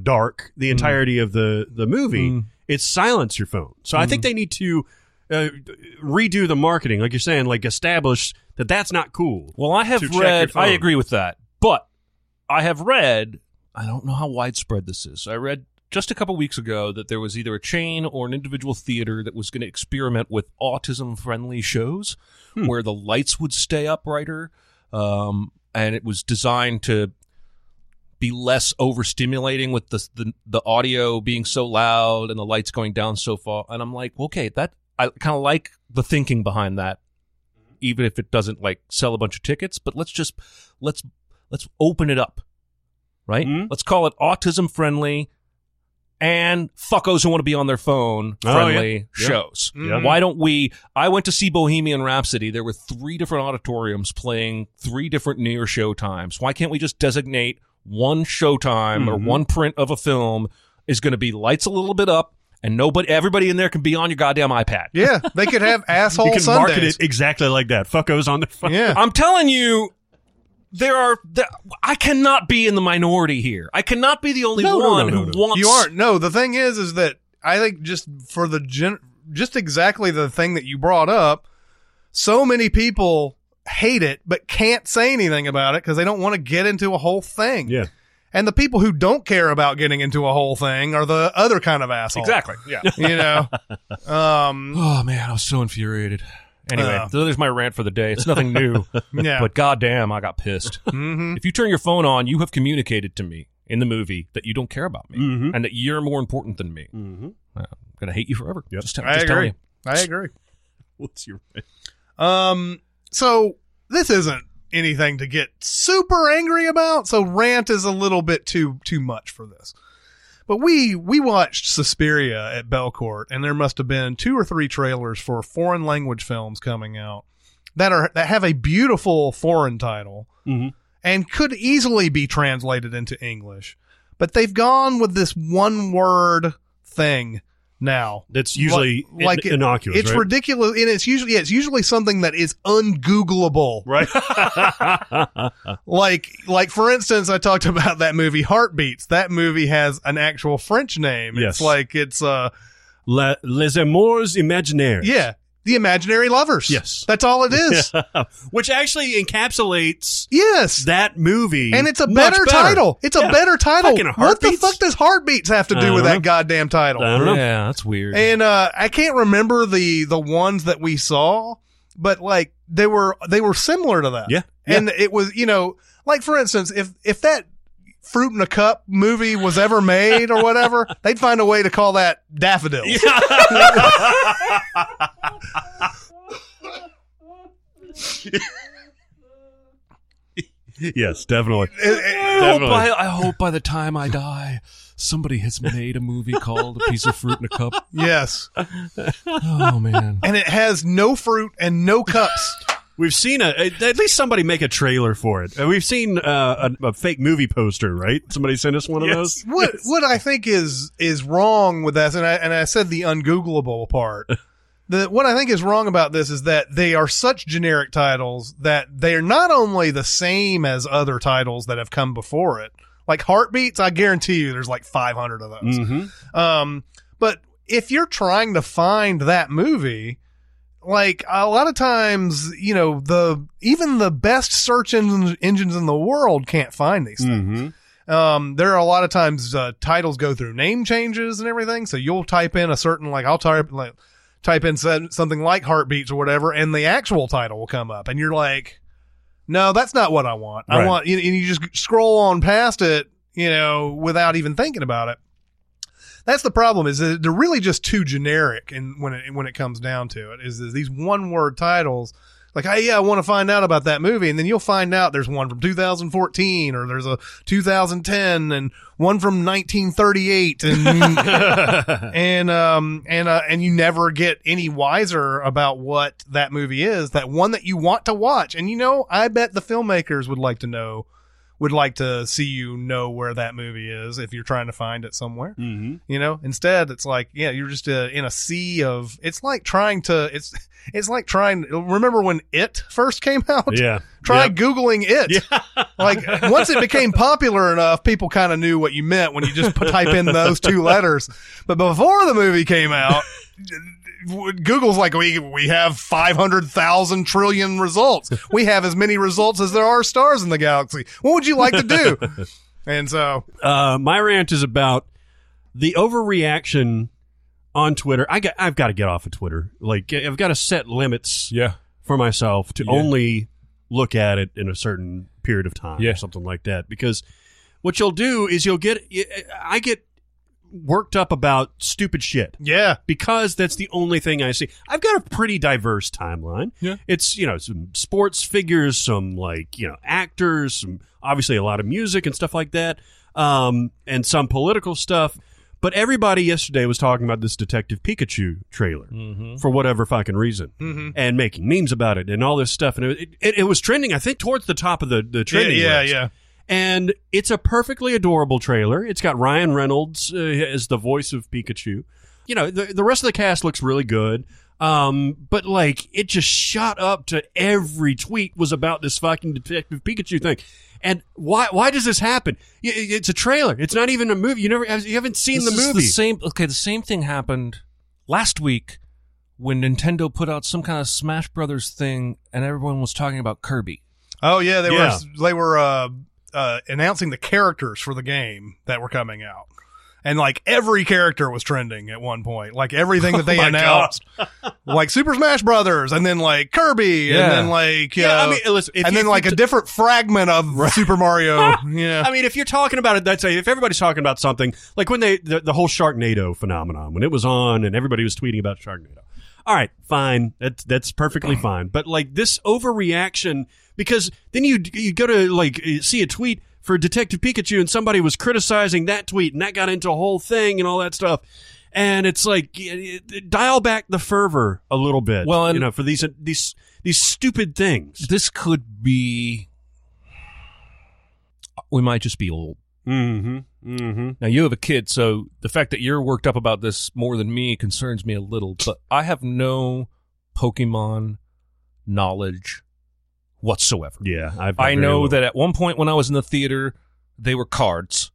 dark the entirety of the movie. It's silence your phone. So I think they need to redo the marketing, like you're saying, establish that that's not cool. Well, I agree with that, but I have read, I don't know how widespread this is. I read just a couple weeks ago that there was either a chain or an individual theater that was going to experiment with autism-friendly shows where the lights would stay uprighter, and it was designed to be less overstimulating with the audio being so loud and the lights going down so far. And I'm like, okay, that I kind of like the thinking behind that, even if it doesn't like sell a bunch of tickets. But let's open it up, right? Mm-hmm. Let's call it autism friendly and fuckos who want to be on their phone friendly shows. Yeah. Mm-hmm. Why don't we? I went to see Bohemian Rhapsody. There were 3 different auditoriums playing 3 different New Year show times. Why can't we just designate one showtime or one print of a film is going to be lights a little bit up, and everybody in there can be on your goddamn iPad. Yeah, they could have asshole Sundays. You can market it exactly like that. Fuckos on the phone. Yeah. I'm telling you, I cannot be in the minority here. I cannot be the only one who wants. You aren't. No, the thing is that I think just for the just exactly the thing that you brought up, so many people hate it but can't say anything about it because they don't want to get into a whole thing. Yeah. And the people who don't care about getting into a whole thing are the other kind of asshole. Exactly. Yeah. You know. Oh man, I was so infuriated. Anyway, there's my rant for the day. It's nothing new. Yeah. But goddamn, I got pissed. Mm-hmm. If you turn your phone on, you have communicated to me in the movie that you don't care about me and that you're more important than me. Mm-hmm. I'm gonna hate you forever. Yep. I agree. I agree. What's your rant? So this isn't anything to get super angry about, so rant is a little bit too much for this. But we watched Suspiria at Belcourt, and there must have been 2 or 3 trailers for foreign language films coming out that have a beautiful foreign title and could easily be translated into English. But they've gone with this one-word thing now that's usually like innocuous. It's right? Ridiculous, and it's usually something that is ungoogleable, right? like for instance, I talked about that movie Heartbeats. That movie has an actual French name. Yes. It's like Les Amours Imaginaires. Yeah, the imaginary lovers. Yes, that's all it is. Yeah. Which actually encapsulates that movie, and it's a better title. It's a better title. What the fuck does Heartbeats have to do with that goddamn title? I don't know. Yeah, that's weird. And I can't remember the ones that we saw, but like they were similar to that. Yeah, and it was like for instance, if that Fruit in a Cup movie was ever made or whatever, they'd find a way to call that Daffodils. Yes, definitely. I hope by the time I die, somebody has made a movie called A Piece of Fruit in a Cup. Yes. Oh, man. And it has no fruit and no cups. We've seen at least somebody make a trailer for it. We've seen a fake movie poster, right? Somebody sent us one of those. What I think is wrong with that, and I said the ungoogleable part. What I think is wrong about this is that they are such generic titles that they are not only the same as other titles that have come before it. Like Heartbeats, I guarantee you, there's like 500 of those. Mm-hmm. But if you're trying to find that movie. Like a lot of times, even the best search engines in the world can't find these things. There are a lot of times titles go through name changes and everything. So you'll type in a certain, like I'll type in something like Heartbeats or whatever, and the actual title will come up, and you're like, no, that's not what I want. Right. I want, and you just scroll on past it, without even thinking about it. That's the problem, is that they're really just too generic, and when it comes down to it, is these one-word titles, like, hey, yeah, I want to find out about that movie, and then you'll find out there's one from 2014, or there's a 2010, and one from 1938, and you never get any wiser about what that movie is, that one that you want to watch, and I bet the filmmakers would like to see where that movie is if you're trying to find it somewhere. Mm-hmm. Instead it's like, you're just in a sea of, remember when It first came out? Yeah. Try Googling It. Yeah. Like once it became popular enough, people kind of knew what you meant when you just type in those 2 letters. But before the movie came out, Google's like, we have 500,000 trillion results. We have as many results as there are stars in the galaxy. What would you like to do? And so my rant is about the overreaction on Twitter. I've got to get off of Twitter. Like, I've got to set limits for myself to only look at it in a certain period of time or something like that. Because what you'll do is I get worked up about stupid shit. Yeah. Because that's the only thing I see. I've got a pretty diverse timeline. Yeah. It's, some sports figures, some actors, some obviously a lot of music and stuff like that. And some political stuff. But everybody yesterday was talking about this Detective Pikachu trailer for whatever fucking reason and making memes about it and all this stuff. And it was trending, I think, towards the top of the trending list. Yeah. And it's a perfectly adorable trailer. It's got Ryan Reynolds as the voice of Pikachu. The rest of the cast looks really good. But it just shot up to every tweet was about this fucking Detective Pikachu thing. And why does this happen? It's a trailer. It's not even a movie. You haven't seen the movie. The same thing happened last week when Nintendo put out some kind of Smash Brothers thing, and everyone was talking about Kirby. Oh yeah, they were announcing the characters for the game that were coming out, and every character was trending at one point. Everything that they announced, Super Smash Brothers, and then Kirby, and then a different fragment of Super Mario. Yeah, I mean, if you're talking about it, if everybody's talking about something, when the whole Sharknado phenomenon, when it was on and everybody was tweeting about Sharknado. All right, fine. That's perfectly fine. But this overreaction, because then you go to see a tweet for Detective Pikachu and somebody was criticizing that tweet and that got into a whole thing and all that stuff. And it's dial back the fervor a little bit. Well, and, for these stupid things. This could be, we might just be old. Now you have a kid, so the fact that you're worked up about this more than me concerns me a little, but I have no Pokemon knowledge whatsoever. Yeah, I know that at one point when I was in the theater, they were cards,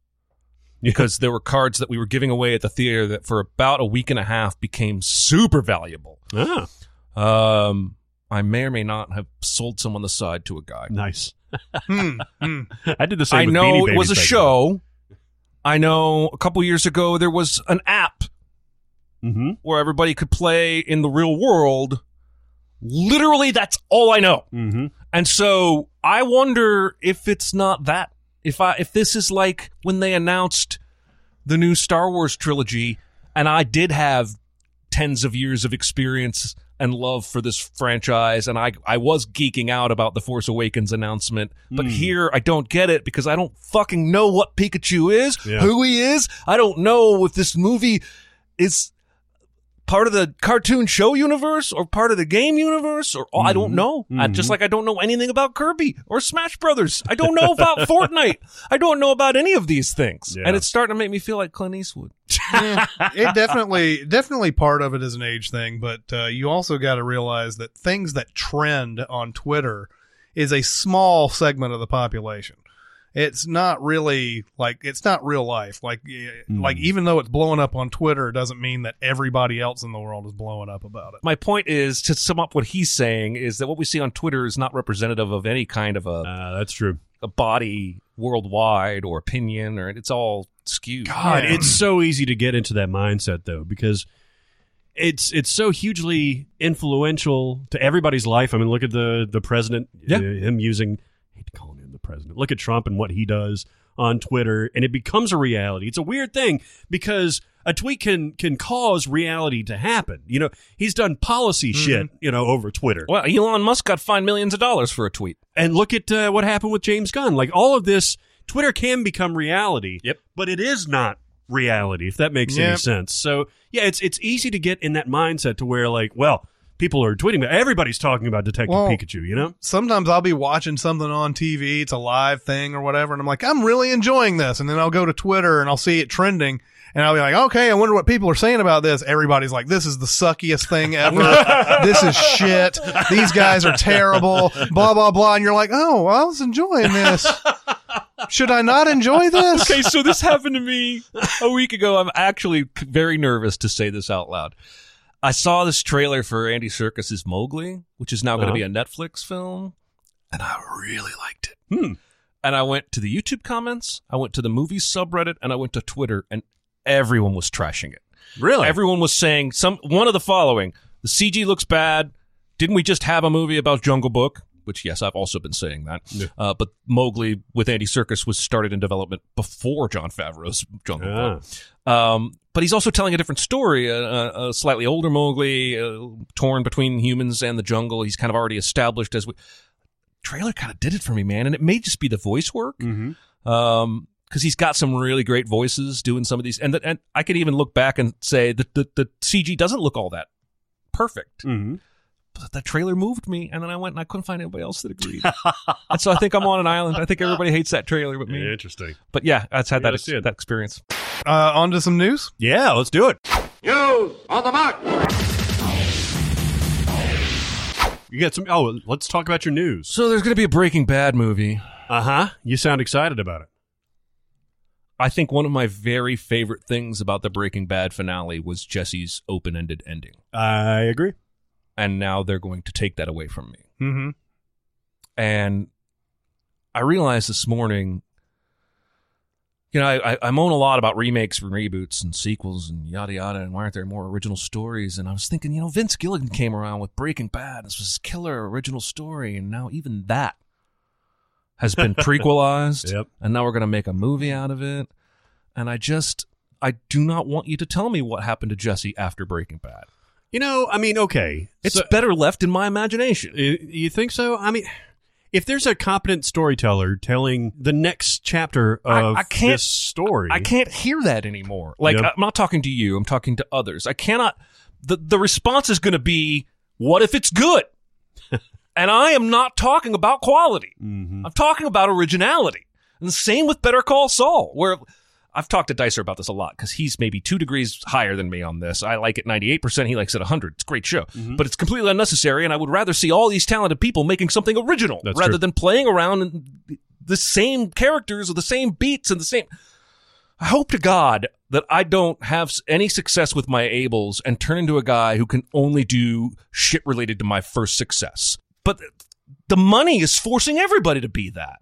because there were cards that we were giving away at the theater that for about a week and a half became super valuable. I may or may not have sold some on the side to a guy. Nice. I did the same. I know it was a show. I know a couple years ago there was an app where everybody could play in the real world. Literally, that's all I know. And so I wonder if it's not that. If this is like when they announced the new Star Wars trilogy, and I did have tens of years of experience and love for this franchise, and I was geeking out about the Force Awakens announcement, but here I don't get it because I don't fucking know what Pikachu is, who he is. I don't know if this movie is part of the cartoon show universe or part of the game universe, or I don't know. Just like I don't know anything about Kirby or Smash Brothers. I don't know about Fortnite. I don't know about any of these things. And it's starting to make me feel like Clint Eastwood. It definitely part of it is an age thing, but you also got to realize that things that trend on Twitter is a small segment of the population. It's not really it's not real life. Even though it's blowing up on Twitter, it doesn't mean that everybody else in the world is blowing up about it. My point is, to sum up what he's saying, is that what we see on Twitter is not representative of any kind of that's true. A body worldwide or opinion, or it's all skewed. God, it's so easy to get into that mindset though, because it's so hugely influential to everybody's life. I mean, look at the president, him using, I hate to call him president. Look at Trump and what he does on Twitter, and it becomes a reality. It's a weird thing because a tweet can cause reality to happen. He's done policy shit, over Twitter. Well, Elon Musk got fined millions of dollars for a tweet. And look at what happened with James Gunn. All of this, Twitter can become reality, but it is not reality, if that makes any sense. So, it's easy to get in that mindset to where, people are tweeting about. Everybody's talking about Detective Pikachu, Sometimes I'll be watching something on TV. It's a live thing or whatever. And I'm like, I'm really enjoying this. And then I'll go to Twitter and I'll see it trending. And I'll be like, okay, I wonder what people are saying about this. Everybody's like, this is the suckiest thing ever. This is shit. These guys are terrible. Blah, blah, blah. And you're like, oh, I was enjoying this. Should I not enjoy this? Okay, so this happened to me a week ago. I'm actually very nervous to say this out loud. I saw this trailer for Andy Serkis's Mowgli, which is now going to be a Netflix film, and I really liked it. And I went to the YouTube comments, I went to the movie subreddit, and I went to Twitter, and everyone was trashing it. Really? Everyone was saying one of the following. The CG looks bad. Didn't we just have a movie about Jungle Book? Which, yes, I've also been saying that. Yeah. But Mowgli with Andy Serkis was started in development before Jon Favreau's Jungle Book. But he's also telling a different story, a slightly older Mowgli, torn between humans and the jungle. He's kind of already established as... Trailer kind of did it for me, man. And it may just be the voice work. Because he's got some really great voices doing some of these. And I can even look back and say that the CG doesn't look all that perfect. But the trailer moved me, and then I went and I couldn't find anybody else that agreed. And so I think I'm on an island. I think everybody hates that trailer but me. Interesting. But yeah, I've had that experience. On to some news? Yeah, let's do it. News on the mark. You got some... Oh, let's talk about your news. So there's going to be a Breaking Bad movie. You sound excited about it. I think one of my very favorite things about the Breaking Bad finale was Jesse's open-ended ending. I agree. And now they're going to take that away from me. And I realized this morning, you know, I moan a lot about remakes and reboots and sequels and yada yada, and why aren't there more original stories? And I was thinking, you know, Vince Gilligan came around with Breaking Bad. This was his killer original story, and now even that has been prequelized, and now we're going to make a movie out of it. And I do not want you to tell me what happened to Jesse after Breaking Bad. You know, I mean, okay. It's better left in my imagination. You think so? I mean, if there's a competent storyteller telling the next chapter of this story... I can't hear that anymore. Like, I'm not talking to you. I'm talking to others. I cannot... The response is going to be, what if it's good? And I am not talking about quality. I'm talking about originality. And the same with Better Call Saul, where... I've talked to Dicer about this a lot because he's maybe 2 degrees higher than me on this. I like it 98%. He likes it 100%. It's a great show. But it's completely unnecessary, and I would rather see all these talented people making something original than playing around in the same characters or the same beats and the same... I hope to God that I don't have any success with my ables and turn into a guy who can only do shit related to my first success. But the money is forcing everybody to be that.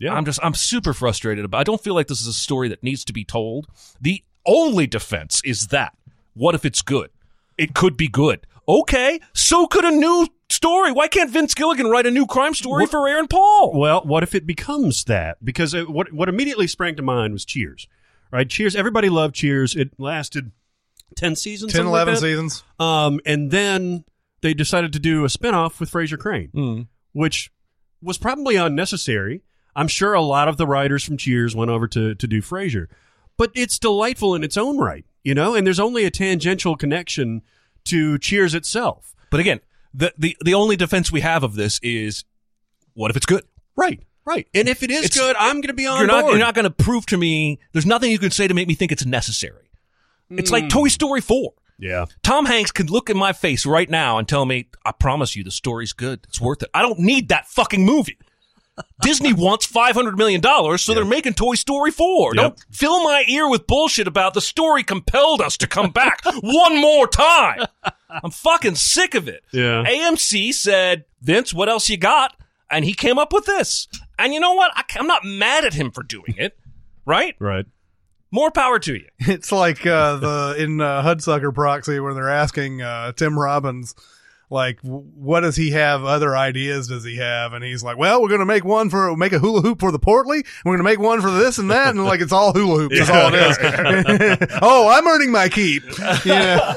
Yeah. I'm super frustrated about it. I don't feel like this is a story that needs to be told. The only defense is that. What if it's good? It could be good. Okay, so could a new story. Why can't Vince Gilligan write a new crime story for Aaron Paul? Well, what if it becomes that? Because what immediately sprang to mind was Cheers. Right? Cheers, everybody loved Cheers. It lasted 10 seasons. 10, 11 like seasons. And then they decided to do a spinoff with Fraser Crane, which was probably unnecessary. I'm sure a lot of the writers from Cheers went over to do Frasier. But it's delightful in its own right, you know? And there's only a tangential connection to Cheers itself. But again, the only defense we have of this is, what if it's good? Right. And if it is good, I'm going to be on board. You're not going to prove to me... There's nothing you can say to make me think it's necessary. It's like Toy Story 4. Yeah. Tom Hanks could look in my face right now and tell me, I promise you the story's good. It's worth it. I don't need that fucking movie. Disney wants $500 million, so they're making Toy Story 4. Don't fill my ear with bullshit about the story compelled us to come back one more time. I'm fucking sick of it. Yeah. AMC said, Vince, what else you got? And he came up with this. And you know what? I'm not mad at him for doing it, right? Right. More power to you. It's like in Hudsucker Proxy where they're asking Tim Robbins, like, what does he have? Other ideas does he have? And he's like, well, we're going to make a hula hoop for the portly. We're going to make one for this and that. And like, it's all hula hoops. That's all it is. Oh, I'm earning my keep. Yeah.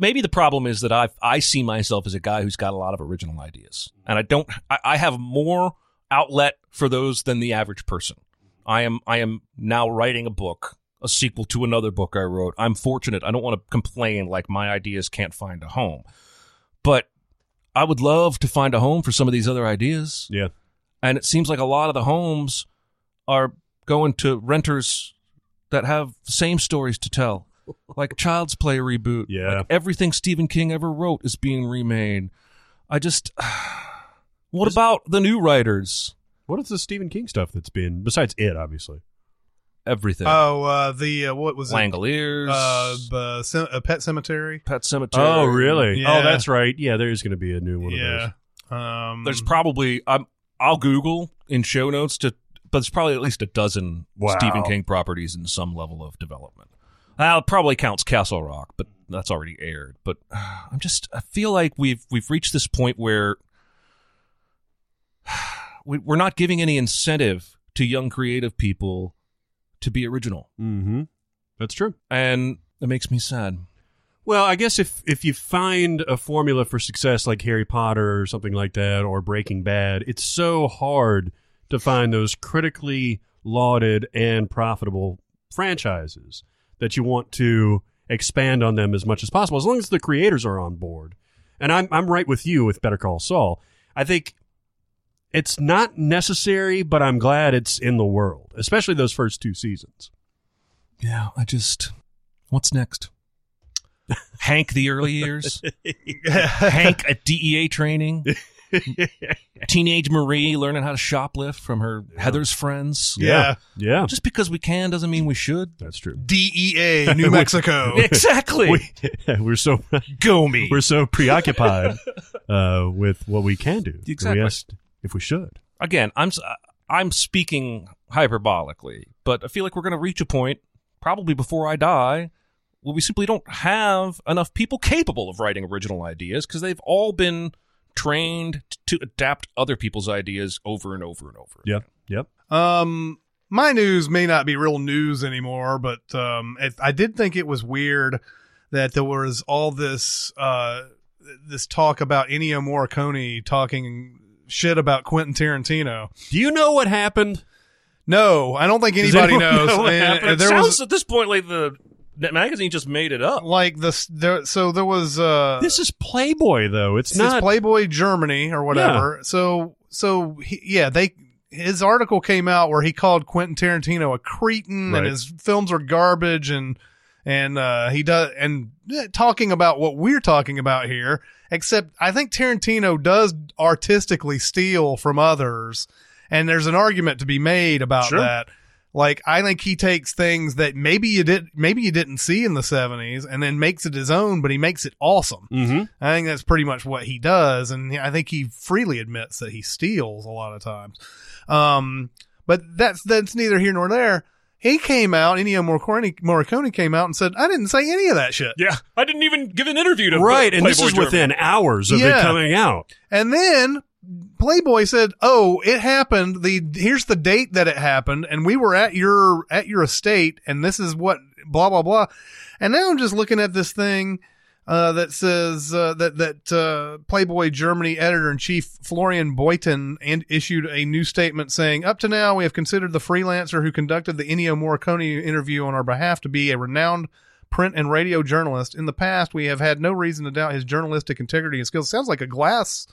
Maybe the problem is that I see myself as a guy who's got a lot of original ideas. And I have more outlet for those than the average person. I am now writing a book. A sequel to another book I wrote. I'm fortunate. I don't want to complain like my ideas can't find a home. But I would love to find a home for some of these other ideas. Yeah. And it seems like a lot of the homes are going to renters that have the same stories to tell. Like Child's Play reboot. Yeah. Like everything Stephen King ever wrote is being remade. What about the new writers? What is the Stephen King stuff that's been, besides it, obviously? Everything. Oh, what was it? Langoliers. Pet Cemetery. Oh, really? Yeah. Oh, that's right. Yeah, there's going to be a new one of those. There's probably, I'll Google in show notes to but there's probably at least a dozen Stephen King properties in some level of development. It probably counts Castle Rock, but that's already aired. But I feel like we've reached this point where we're not giving any incentive to young creative people to be original. Mm-hmm. That's true. And it makes me sad. Well, I guess if you find a formula for success like Harry Potter or something like that, or Breaking Bad, it's so hard to find those critically lauded and profitable franchises that you want to expand on them as much as possible, as long as the creators are on board. And I'm right with you with Better Call Saul. I think it's not necessary, but I'm glad it's in the world, especially those first two seasons. Yeah, what's next? Hank the early years. Hank at DEA training. Teenage Marie learning how to shoplift from her Heather's friends. Yeah. Just because we can doesn't mean we should. That's true. DEA, New Mexico. Exactly. We're so preoccupied with what we can do. Exactly. We asked if we should. Again, I'm speaking hyperbolically, but I feel like we're going to reach a point, probably before I die, where we simply don't have enough people capable of writing original ideas because they've all been trained to adapt other people's ideas over and over and over. Yep. My news may not be real news anymore, but I did think it was weird that there was all this this talk about Ennio Morricone talking shit about Quentin Tarantino. Do you know what happened? No, I don't think anybody knows. It sounds at this point like that magazine just made it up. There was... this is Playboy, though. It's Playboy Germany or whatever. Yeah. His article came out where he called Quentin Tarantino a cretin, right, and his films are garbage, and he does, and talking about what we're talking about here, except I think Tarantino does artistically steal from others, and there's an argument to be made about that. Like, I think he takes things that maybe you didn't see in the 70s and then makes it his own, but he makes it awesome. Mm-hmm. I think that's pretty much what he does, and I think he freely admits that he steals a lot of times. But that's neither here nor there. He came out, Ennio Morricone came out and said, I didn't say any of that shit. Yeah, I didn't even give an interview to Playboy and this is German. Within hours of it coming out. And then... Playboy said, "Oh, it happened. Here's the date that it happened, and we were at your estate, and this is what blah blah blah." And now I'm just looking at this thing that says that Playboy Germany editor-in-chief Florian Boyton issued a new statement saying, "Up to now, we have considered the freelancer who conducted the Ennio Morricone interview on our behalf to be a renowned print and radio journalist. In the past, we have had no reason to doubt his journalistic integrity and skills." Sounds like a glass.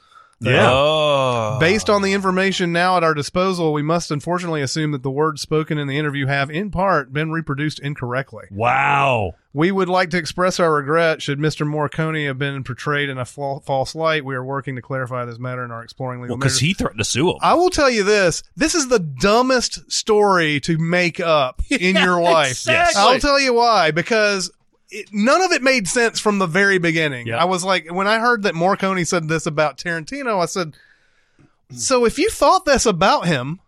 Yeah. Oh. Based on the information now at our disposal, we must unfortunately assume that the words spoken in the interview have, in part, been reproduced incorrectly. Wow. We would like to express our regret should Mr. Morricone have been portrayed in a false light. We are working to clarify this matter and are exploring legal measures. Because he threatened to sue him. I will tell you this. This is the dumbest story to make up in your life. Exactly. Yes. I'll tell you why. Because... none of it made sense from the very beginning. Yep. I was like, when I heard that Morricone said this about Tarantino, I said, so if you thought this about him,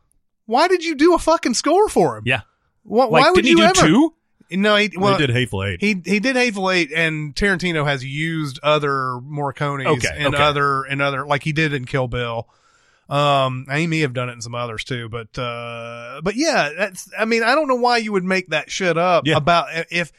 why did you do a fucking score for him? Yeah. Why would you ever? Did he do two? No, he did Hateful Eight. He did Hateful Eight, and Tarantino has used other Morricones and other, like he did in Kill Bill. He may have done it in some others too, but yeah, I don't know why you would make that shit up about if.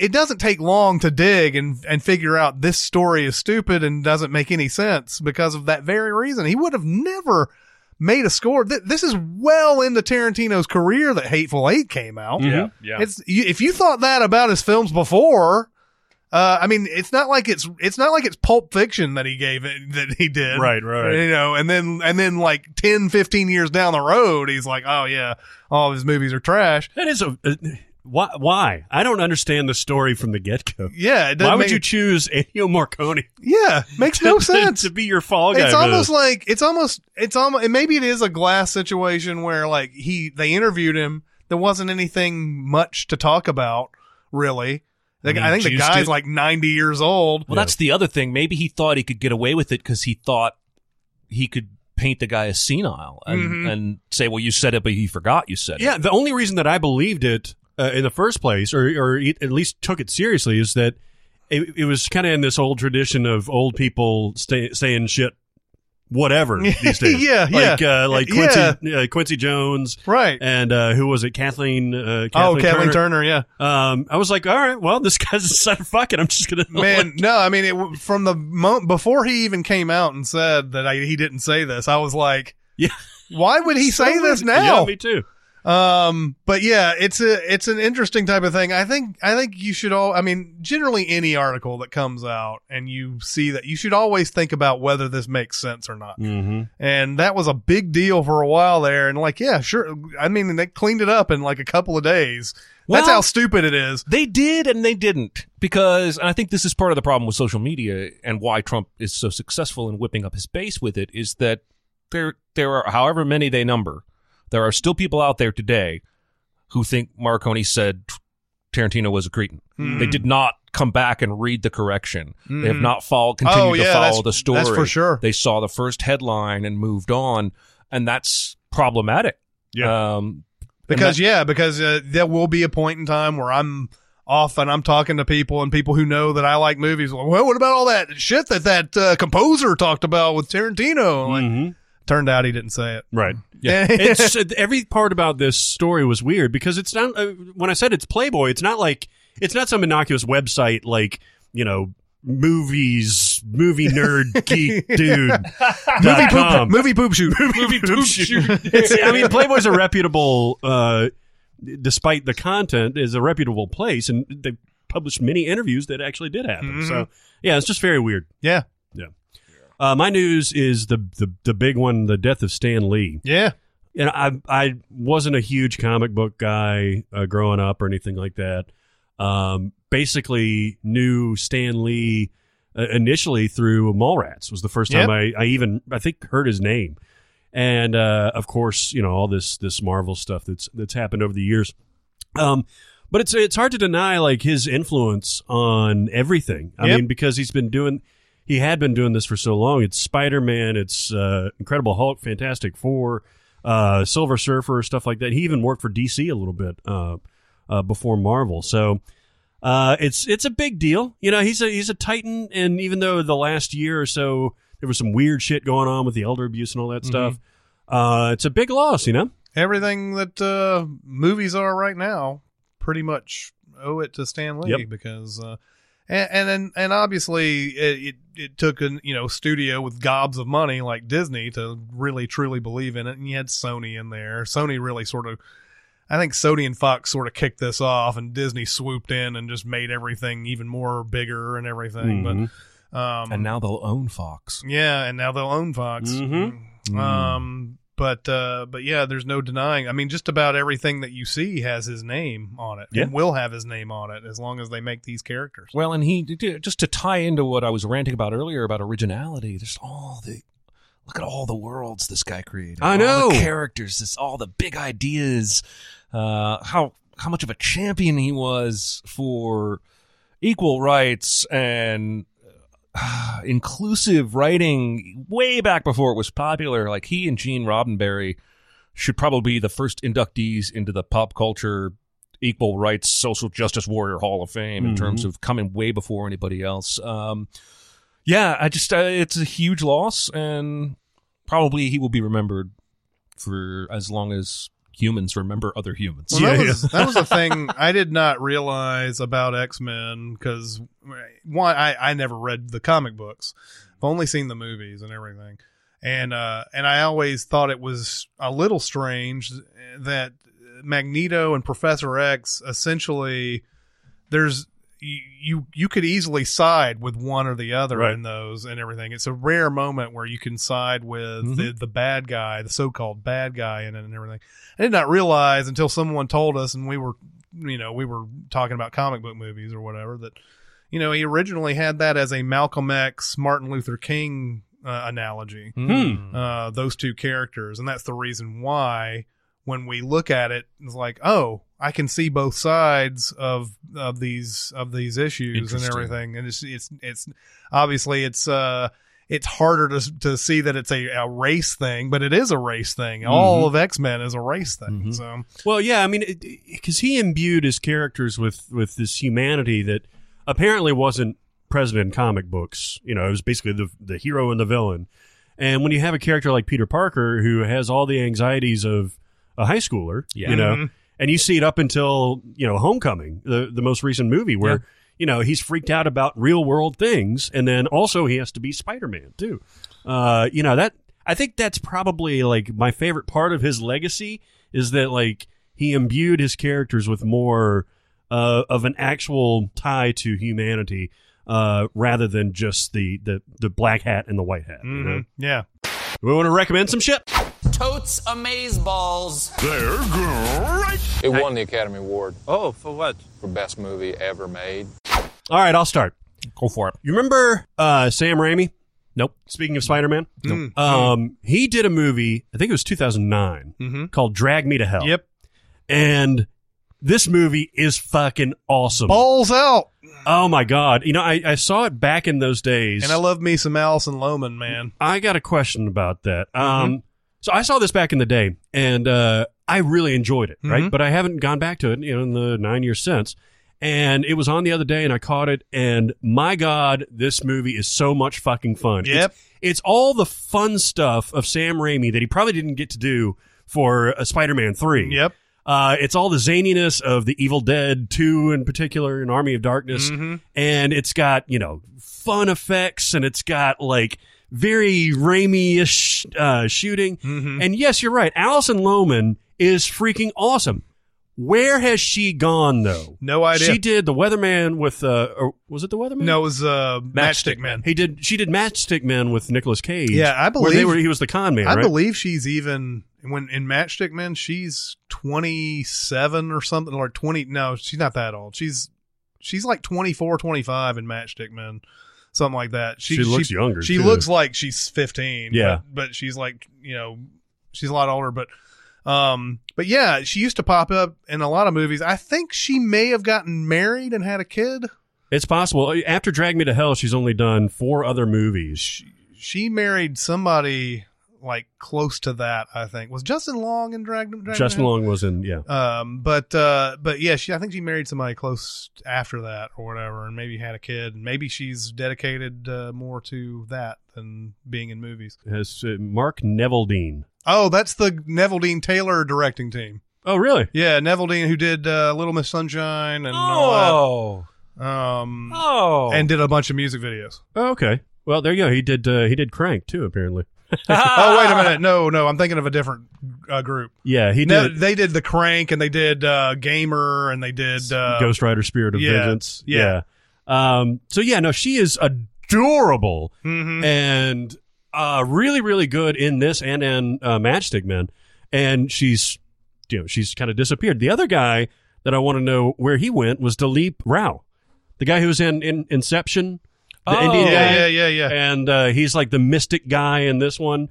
It doesn't take long to dig and figure out this story is stupid and doesn't make any sense because of that very reason. He would have never made a score. This is well into Tarantino's career that Hateful Eight came out. Yeah, yeah. If you thought that about his films before, it's not like it's Pulp Fiction that he gave it, that he did. Right. You know, and then like 10, 15 years down the road, he's like, oh yeah, all of his movies are trash. That is Why? I don't understand the story from the get-go. Yeah. Why would you choose Ennio Morricone? Yeah. Makes no sense. To be your fall guy. It's almost like, maybe it is a glass situation where like they interviewed him. There wasn't anything much to talk about, really. I think the guy's like 90 years old. Well, that's the other thing. Maybe he thought he could get away with it because he thought he could paint the guy as senile and, and say, well, you said it, but he forgot you said it. Yeah, the only reason that I believed it in the first place, or at least took it seriously, is that it was kind of in this old tradition of old people saying shit, whatever, these days. Like Quincy Jones. Right. And who was it? Kathleen Turner. Yeah. I was like, all right, well, this guy's a son of fucking. I'm just going to. Man, no, I mean, from the moment before he even came out and said that he didn't say this, I was like, why would he say this now? Yeah, me too. But yeah, it's an interesting type of thing. I think you should generally any article that comes out and you see that, you should always think about whether this makes sense or not. And that was a big deal for a while there. And like, yeah, sure. I mean, they cleaned it up in like a couple of days. Well, that's how stupid it is. They did and they didn't, because, and I think this is part of the problem with social media and why Trump is so successful in whipping up his base with it, is that there are however many they number. There are still people out there today who think Marconi said Tarantino was a cretin. They did not come back and read the correction. They have not continued to follow the story. That's for sure. They saw the first headline and moved on, and that's problematic. Yeah, because there will be a point in time where I'm off and I'm talking to people, and people who know that I like movies. Like, well, what about all that shit that composer talked about with Tarantino? Like, turned out he didn't say it. Right. Yeah. It's every part about this story was weird, because it's not, when I said it's Playboy, it's not some innocuous website like, you know, movie nerd geek dude. Movie poop shoot. Playboy's a reputable, despite the content, is a reputable place, and they published many interviews that actually did happen. So yeah, it's just very weird. Yeah. Yeah. My news is the big one, the death of Stan Lee. Yeah. And I wasn't a huge comic book guy growing up or anything like that. Basically knew Stan Lee initially through Mallrats. Was the first time I even heard his name. And of course, you know, all this Marvel stuff that's happened over the years. But it's hard to deny like his influence on everything. I mean, because he had been doing this for so long. It's Spider-Man, it's Incredible Hulk, Fantastic Four, Silver Surfer, stuff like that. He even worked for DC a little bit before Marvel. So it's a big deal. You know, he's a titan, and even though the last year or so there was some weird shit going on with the elder abuse and all that stuff, it's a big loss, you know? Everything that movies are right now pretty much owe it to Stan Lee because... And obviously it took a studio with gobs of money like Disney to really truly believe in it, and you had Sony in there. Sony really Sony and Fox sort of kicked this off, and Disney swooped in and just made everything even more bigger and everything. But and now they'll own Fox. Yeah, and now they'll own Fox. But yeah, there's no denying. I mean, just about everything that you see has his name on it, and will have his name on it as long as they make these characters. Well, and he just to tie into what I was ranting about earlier about originality. There's look at all the worlds this guy created. I know all the characters, all the big ideas. How much of a champion he was for equal rights and inclusive writing way back before it was popular. Like, he and Gene Roddenberry should probably be the first inductees into the pop culture equal rights social justice warrior hall of fame in terms of coming way before anybody else. It's a huge loss, and probably he will be remembered for as long as humans remember other humans. Well, that was a thing I did not realize about X-Men, because one, I never read the comic books. I've only seen the movies and everything. And I always thought it was a little strange that Magneto and Professor X, essentially, you could easily side with one or the other in those and everything. It's a rare moment where you can side with the bad guy, the so-called bad guy, and everything. I did not realize until someone told us, and we were talking about comic book movies or whatever, that he originally had that as a Malcolm X, Martin Luther King analogy. Those two characters, and that's the reason why when we look at it, it's like, oh, I can see both sides of these issues and everything. And it's obviously it's harder to see that it's a race thing, but it is a race thing. Mm-hmm. All of X-Men is a race thing. Mm-hmm. So, well, yeah, I mean, because he imbued his characters with this humanity that apparently wasn't present in comic books. You know, it was basically the hero and the villain. And when you have a character like Peter Parker who has all the anxieties of a high schooler, yeah. you know, mm-hmm. and you see it up until, you know, Homecoming, the most recent movie where, yeah. you know, he's freaked out about real world things. And then also he has to be Spider-Man too. You know, that I think that's probably like my favorite part of his legacy is that like he imbued his characters with more of an actual tie to humanity. Rather than just the black hat and the white hat. Mm-hmm. You know? Yeah. We want to recommend some shit. Totes Amazeballs. They're great. It won the Academy Award. Oh, for what? For best movie ever made. All right, I'll start. Go for it. You remember Sam Raimi? Nope. Speaking of Spider-Man? Nope. He did a movie, I think it was 2009, mm-hmm. called Drag Me to Hell. Yep. And this movie is fucking awesome. Balls out. Oh, my God. You know, I saw it back in those days. And I love me some Allison Lohman, man. I got a question about that. Mm-hmm. So I saw this back in the day, and I really enjoyed it, mm-hmm. right? But I haven't gone back to it, you know, in the 9 years since. And it was on the other day, and I caught it, and my God, this movie is so much fucking fun. Yep. It's all the fun stuff of Sam Raimi that he probably didn't get to do for Spider-Man 3. Yep. It's all the zaniness of the Evil Dead 2 in particular, and Army of Darkness, mm-hmm. and it's got, you know, fun effects, and it's got, like, very Raimi-ish shooting. Mm-hmm. And yes, you're right, Allison Lohman is freaking awesome. Where has she gone, though? No idea. She did The Weatherman with, or was it The Weatherman? No, it was Matchstick Man. She did Matchstick Man with Nicolas Cage. Yeah, I believe. He was the con man, right? I believe she's even... When in Matchstick Men, she's 27 or something, or 20. No, she's not that old. She's like 24, 25 in Matchstick Men, something like that. She looks younger. She looks like she's 15. Yeah, but she's like, you know, she's a lot older. But yeah, she used to pop up in a lot of movies. I think she may have gotten married and had a kid. It's possible. After Drag Me to Hell, she's only done 4 other movies. She married somebody. Like close to that, I think was Justin Long in Drag Justin Long was in, yeah. But yeah, I think she married somebody close after that or whatever, and maybe had a kid. And maybe she's dedicated more to that than being in movies. Has Mark Neveldine? Oh, that's the Neveldine Taylor directing team. Oh, really? Yeah, Neveldine, who did Little Miss Sunshine and all that. And did a bunch of music videos. Oh, okay. Well, there you go. He did Crank too, apparently. Oh, wait a minute. No, I'm thinking of a different group. Yeah, they did The Crank, and they did Gamer, and they did Ghost Rider Spirit of Vengeance. Yeah. So, yeah, no, she is adorable, mm-hmm. and really, really good in this and in Matchstick Men. And she's kind of disappeared. The other guy that I want to know where he went was Dilip Rao, the guy who was in Inception. The Indian guy. Yeah. And he's like the mystic guy in this one.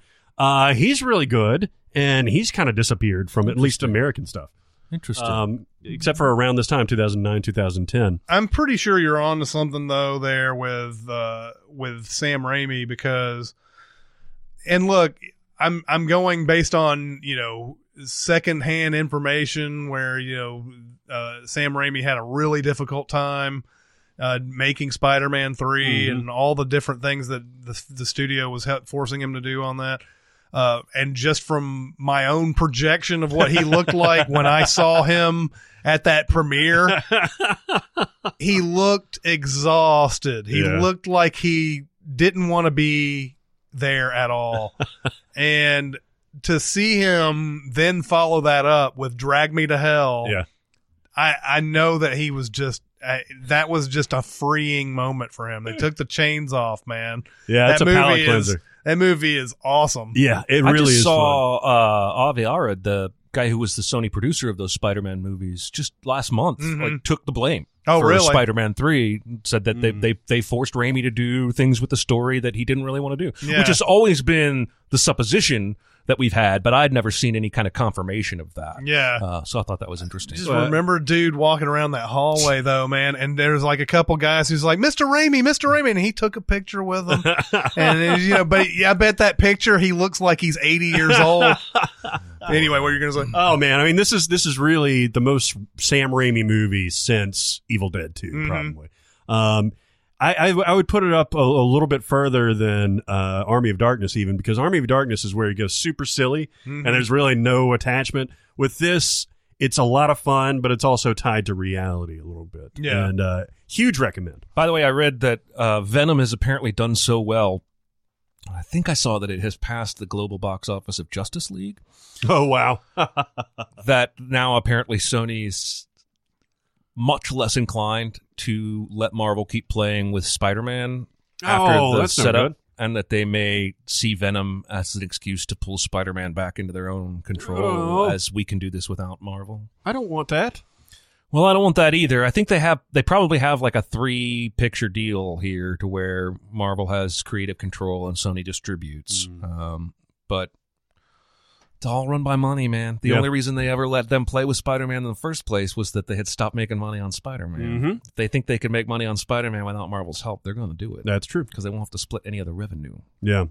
He's really good, and he's kind of disappeared from at least American stuff. Interesting. Except for around this time, 2009, 2010. I'm pretty sure you're on to something, though, there with Sam Raimi, because... And look, I'm going based on, you know... secondhand information where, you know, Sam Raimi had a really difficult time making Spider-Man 3, mm-hmm. and all the different things that the studio was forcing him to do on that. And just from my own projection of what he looked like when I saw him at that premiere, he looked exhausted. He looked like he didn't want to be there at all. And to see him then follow that up with Drag Me to Hell. Yeah. I know that he was just, that was just a freeing moment for him. They took the chains off, man. Yeah, that's a palate cleanser. That movie is awesome. Yeah, it really is. I just saw Avi Arad, the guy who was the Sony producer of those Spider-Man movies, just last month, mm-hmm. like took the blame. Oh, for really? Spider-Man 3, said that they forced Raimi to do things with the story that he didn't really want to do, which has always been the supposition that we've had, but I'd never seen any kind of confirmation of that. Yeah. So I thought that was interesting. I just remember dude walking around that hallway though, man, and there's like a couple guys who's like, Mr. Raimi, and he took a picture with him. And you know, but I bet that picture he looks like he's 80 years old. Anyway, what are you going to say? Oh man, I mean this is really the most Sam Raimi movie since Evil Dead 2, mm-hmm. probably. I would put it up a little bit further than Army of Darkness even, because Army of Darkness is where he goes super silly, mm-hmm. and there's really no attachment. With this, it's a lot of fun, but it's also tied to reality a little bit. Yeah. And huge recommend. By the way, I read that Venom has apparently done so well, I think I saw that it has passed the global box office of Justice League. Oh, wow. That now apparently Sony's much less inclined to let Marvel keep playing with Spider-Man after the setup, and that they may see Venom as an excuse to pull Spider-Man back into their own control, as we can do this without Marvel. I don't want that. Well, I don't want that either. I think they probably have like a 3-picture deal here to where Marvel has creative control and Sony distributes. But it's all run by money, man. The only reason they ever let them play with Spider-Man in the first place was that they had stopped making money on Spider-Man. Mm-hmm. If they think they can make money on Spider-Man without Marvel's help, they're going to do it. That's true. Because they won't have to split any of the revenue. Yeah.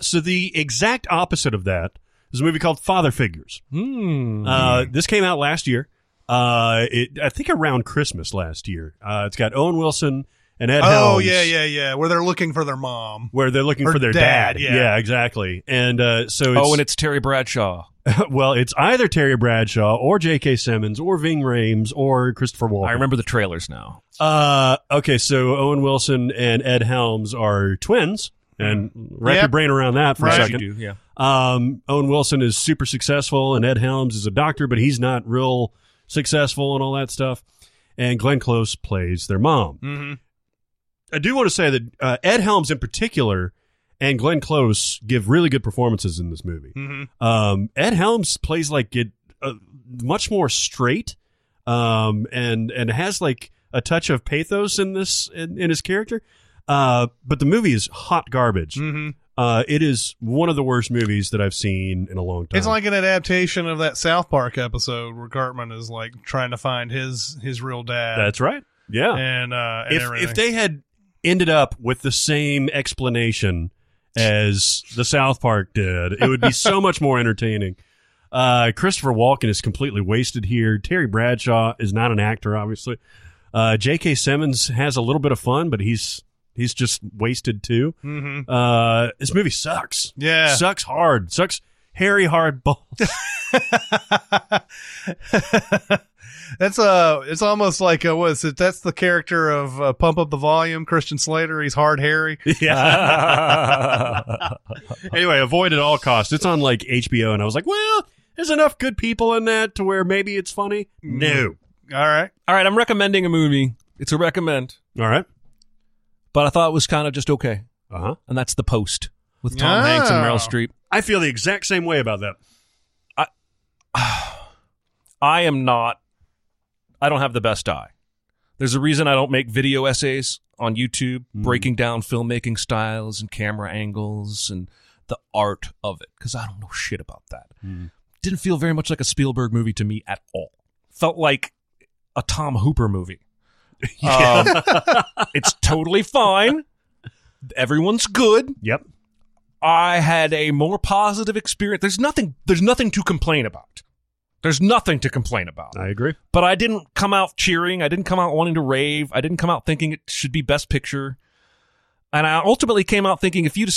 So the exact opposite of that is a movie called Father Figures. Mm. This came out last year. I think around Christmas last year. It's got Owen Wilson and Ed Helms. Yeah. Where they're looking for their mom. Where they're looking for their dad. Yeah, exactly. And so it's... Oh, and it's Terry Bradshaw. Well, it's either Terry Bradshaw or J.K. Simmons or Ving Rhames or Christopher Walken. I remember the trailers now. Okay, so Owen Wilson and Ed Helms are twins. And wrap your brain around that for a second. You do, yeah. Owen Wilson is super successful, and Ed Helms is a doctor, but he's not real successful and all that stuff. And Glenn Close plays their mom. Mm-hmm. I do want to say that Ed Helms in particular and Glenn Close give really good performances in this movie. Mm-hmm. Ed Helms plays like it much more straight and has like a touch of pathos in this in his character. But the movie is hot garbage. Mm-hmm. It is one of the worst movies that I've seen in a long time. It's like an adaptation of that South Park episode where Cartman is like trying to find his real dad. That's right. Yeah. And if they had ended up with the same explanation as the South Park did, it would be so much more entertaining. Christopher Walken is completely wasted here. Terry Bradshaw is not an actor, obviously. J.K. Simmons has a little bit of fun, but he's just wasted too. Mm-hmm. This movie sucks. Yeah, sucks hard. Sucks hairy hard balls. That's it's almost like what is it? That's the character of Pump Up the Volume, Christian Slater. He's hard hairy. Yeah. Anyway, avoid at all costs. It's on like HBO, and I was like, well, there's enough good people in that to where maybe it's funny. No. All right. I'm recommending a movie. It's a recommend. All right. But I thought it was kind of just okay. Uh huh. And that's The Post with Tom Hanks and Meryl Streep. I feel the exact same way about that. I am not. I don't have the best eye. There's a reason I don't make video essays on YouTube breaking down filmmaking styles and camera angles and the art of it, because I don't know shit about that. Didn't feel very much like a Spielberg movie to me at all. Felt like a Tom Hooper movie. It's totally fine. Everyone's good. Yep. I had a more positive experience. There's nothing to complain about. There's nothing to complain about. I agree. But I didn't come out cheering. I didn't come out wanting to rave. I didn't come out thinking it should be Best Picture. And I ultimately came out thinking if you'd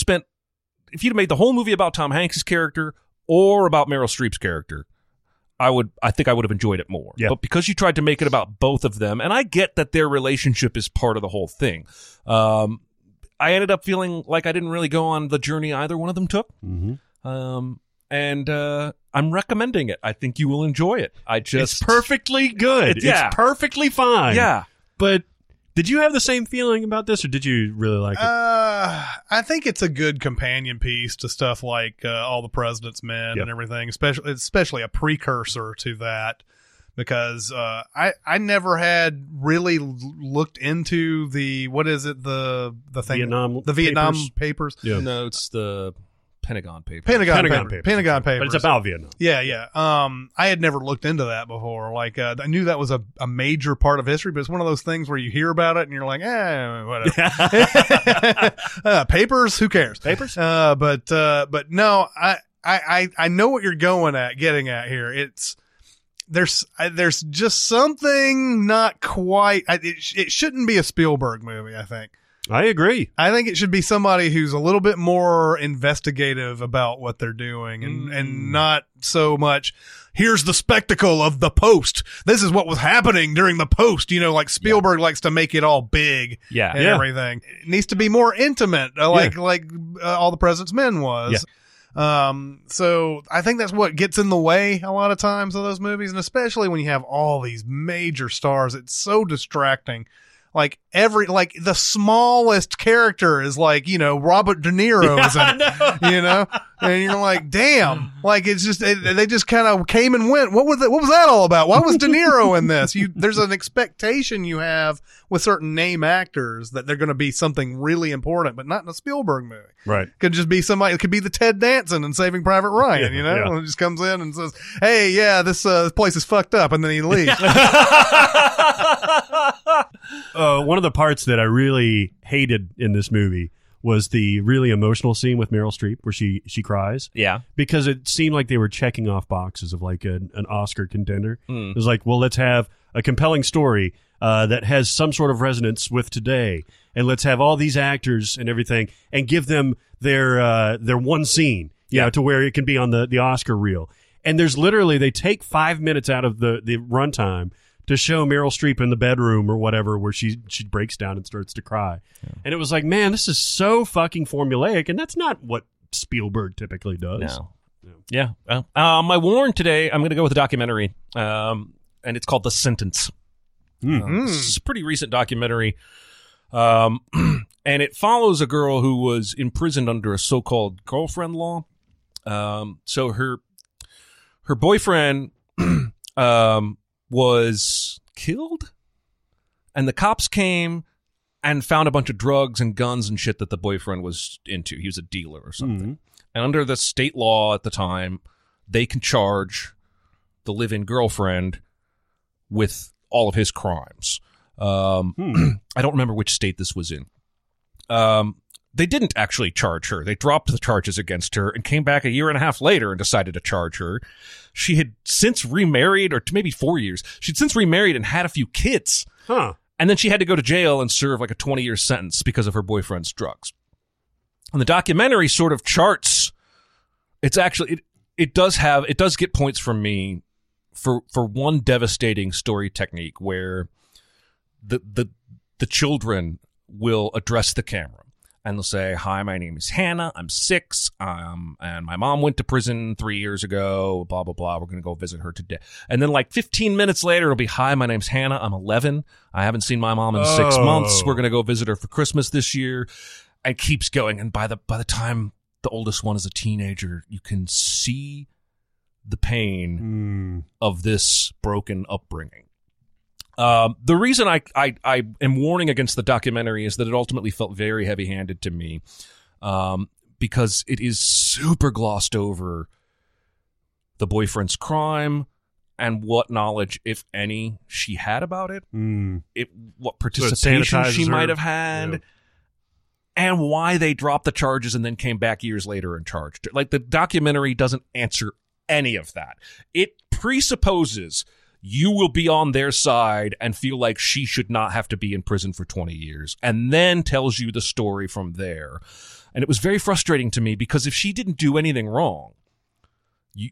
made the whole movie about Tom Hanks' character or about Meryl Streep's character, I think I would have enjoyed it more. Yep. But because you tried to make it about both of them, and I get that their relationship is part of the whole thing, I ended up feeling like I didn't really go on the journey either one of them took. Mm-hmm. And I'm recommending it. I think you will enjoy it. It's perfectly good. It's perfectly fine. Yeah. But did you have the same feeling about this, or did you really like it? I think it's a good companion piece to stuff like All the President's Men and everything, especially a precursor to that, because I never had really looked into the Vietnam Papers. Yeah. No, it's the Pentagon Papers. But it's about Vietnam. Yeah. I had never looked into that before. I knew that was a major part of history, but it's one of those things where you hear about it and you're like, whatever. Papers, who cares? Papers. But no, I know what you're getting at here. There's just something not quite. It shouldn't be a Spielberg movie, I think. I agree. I think it should be somebody who's a little bit more investigative about what they're doing and not so much, here's the spectacle of the Post. This is what was happening during the Post. Spielberg likes to make it all big and everything. It needs to be more intimate, like All the President's Men was. Yeah. So I think that's what gets in the way a lot of times of those movies, and especially when you have all these major stars, it's so distracting. The smallest character is Robert De Niro is in it, and you're like, damn, it's just, they just kind of came and went. What was that all about? Why was De Niro in this? There's an expectation you have with certain name actors that they're going to be something really important, but not in a Spielberg movie. Right. Could just be somebody, it could be the Ted Danson in Saving Private Ryan, who just comes in and says, hey, this place is fucked up. And then he leaves. One of the parts that I really hated in this movie was the really emotional scene with Meryl Streep where she cries. Yeah. Because it seemed like they were checking off boxes of an Oscar contender. It was like, well, let's have a compelling story that has some sort of resonance with today. And let's have all these actors and everything and give them their one scene, to where it can be on the Oscar reel. And there's literally, they take 5 minutes out of the runtime to show Meryl Streep in the bedroom or whatever, where she breaks down and starts to cry. Yeah. And it was like, man, this is so fucking formulaic, and that's not what Spielberg typically does. No. Yeah. My warn today, I'm going to go with a documentary, and it's called The Sentence. This is a pretty recent documentary, and it follows a girl who was imprisoned under a so-called girlfriend law. So her boyfriend... was killed, and the cops came and found a bunch of drugs and guns and shit that the boyfriend was into. He was a dealer or something. And under the state law at the time, they can charge the live-in girlfriend with all of his crimes. I don't remember which state this was in. They didn't actually charge her. They dropped the charges against her and came back a year and a half later and decided to charge her. She had since remarried, or maybe 4 years. She'd since remarried and had a few kids. Huh. And then she had to go to jail and serve a 20-year sentence because of her boyfriend's drugs. And the documentary sort of charts. It's actually, it does get points from me for one devastating story technique where the children will address the camera. And they'll say, hi, my name is Hannah. I'm 6. And my mom went to prison 3 years ago, blah, blah, blah. We're going to go visit her today. And then 15 minutes later, it'll be, hi, my name's Hannah. I'm 11. I haven't seen my mom in 6 months. We're going to go visit her for Christmas this year. And keeps going. And by the time the oldest one is a teenager, you can see the pain of this broken upbringing. The reason I am warning against the documentary is that it ultimately felt very heavy-handed to me, because it is super glossed over the boyfriend's crime and what knowledge, if any, she had about it, what participation she might have had, and why they dropped the charges and then came back years later and charged her. The documentary doesn't answer any of that. It presupposes you will be on their side and feel like she should not have to be in prison for 20 years, and then tells you the story from there. And it was very frustrating to me because if she didn't do anything wrong, you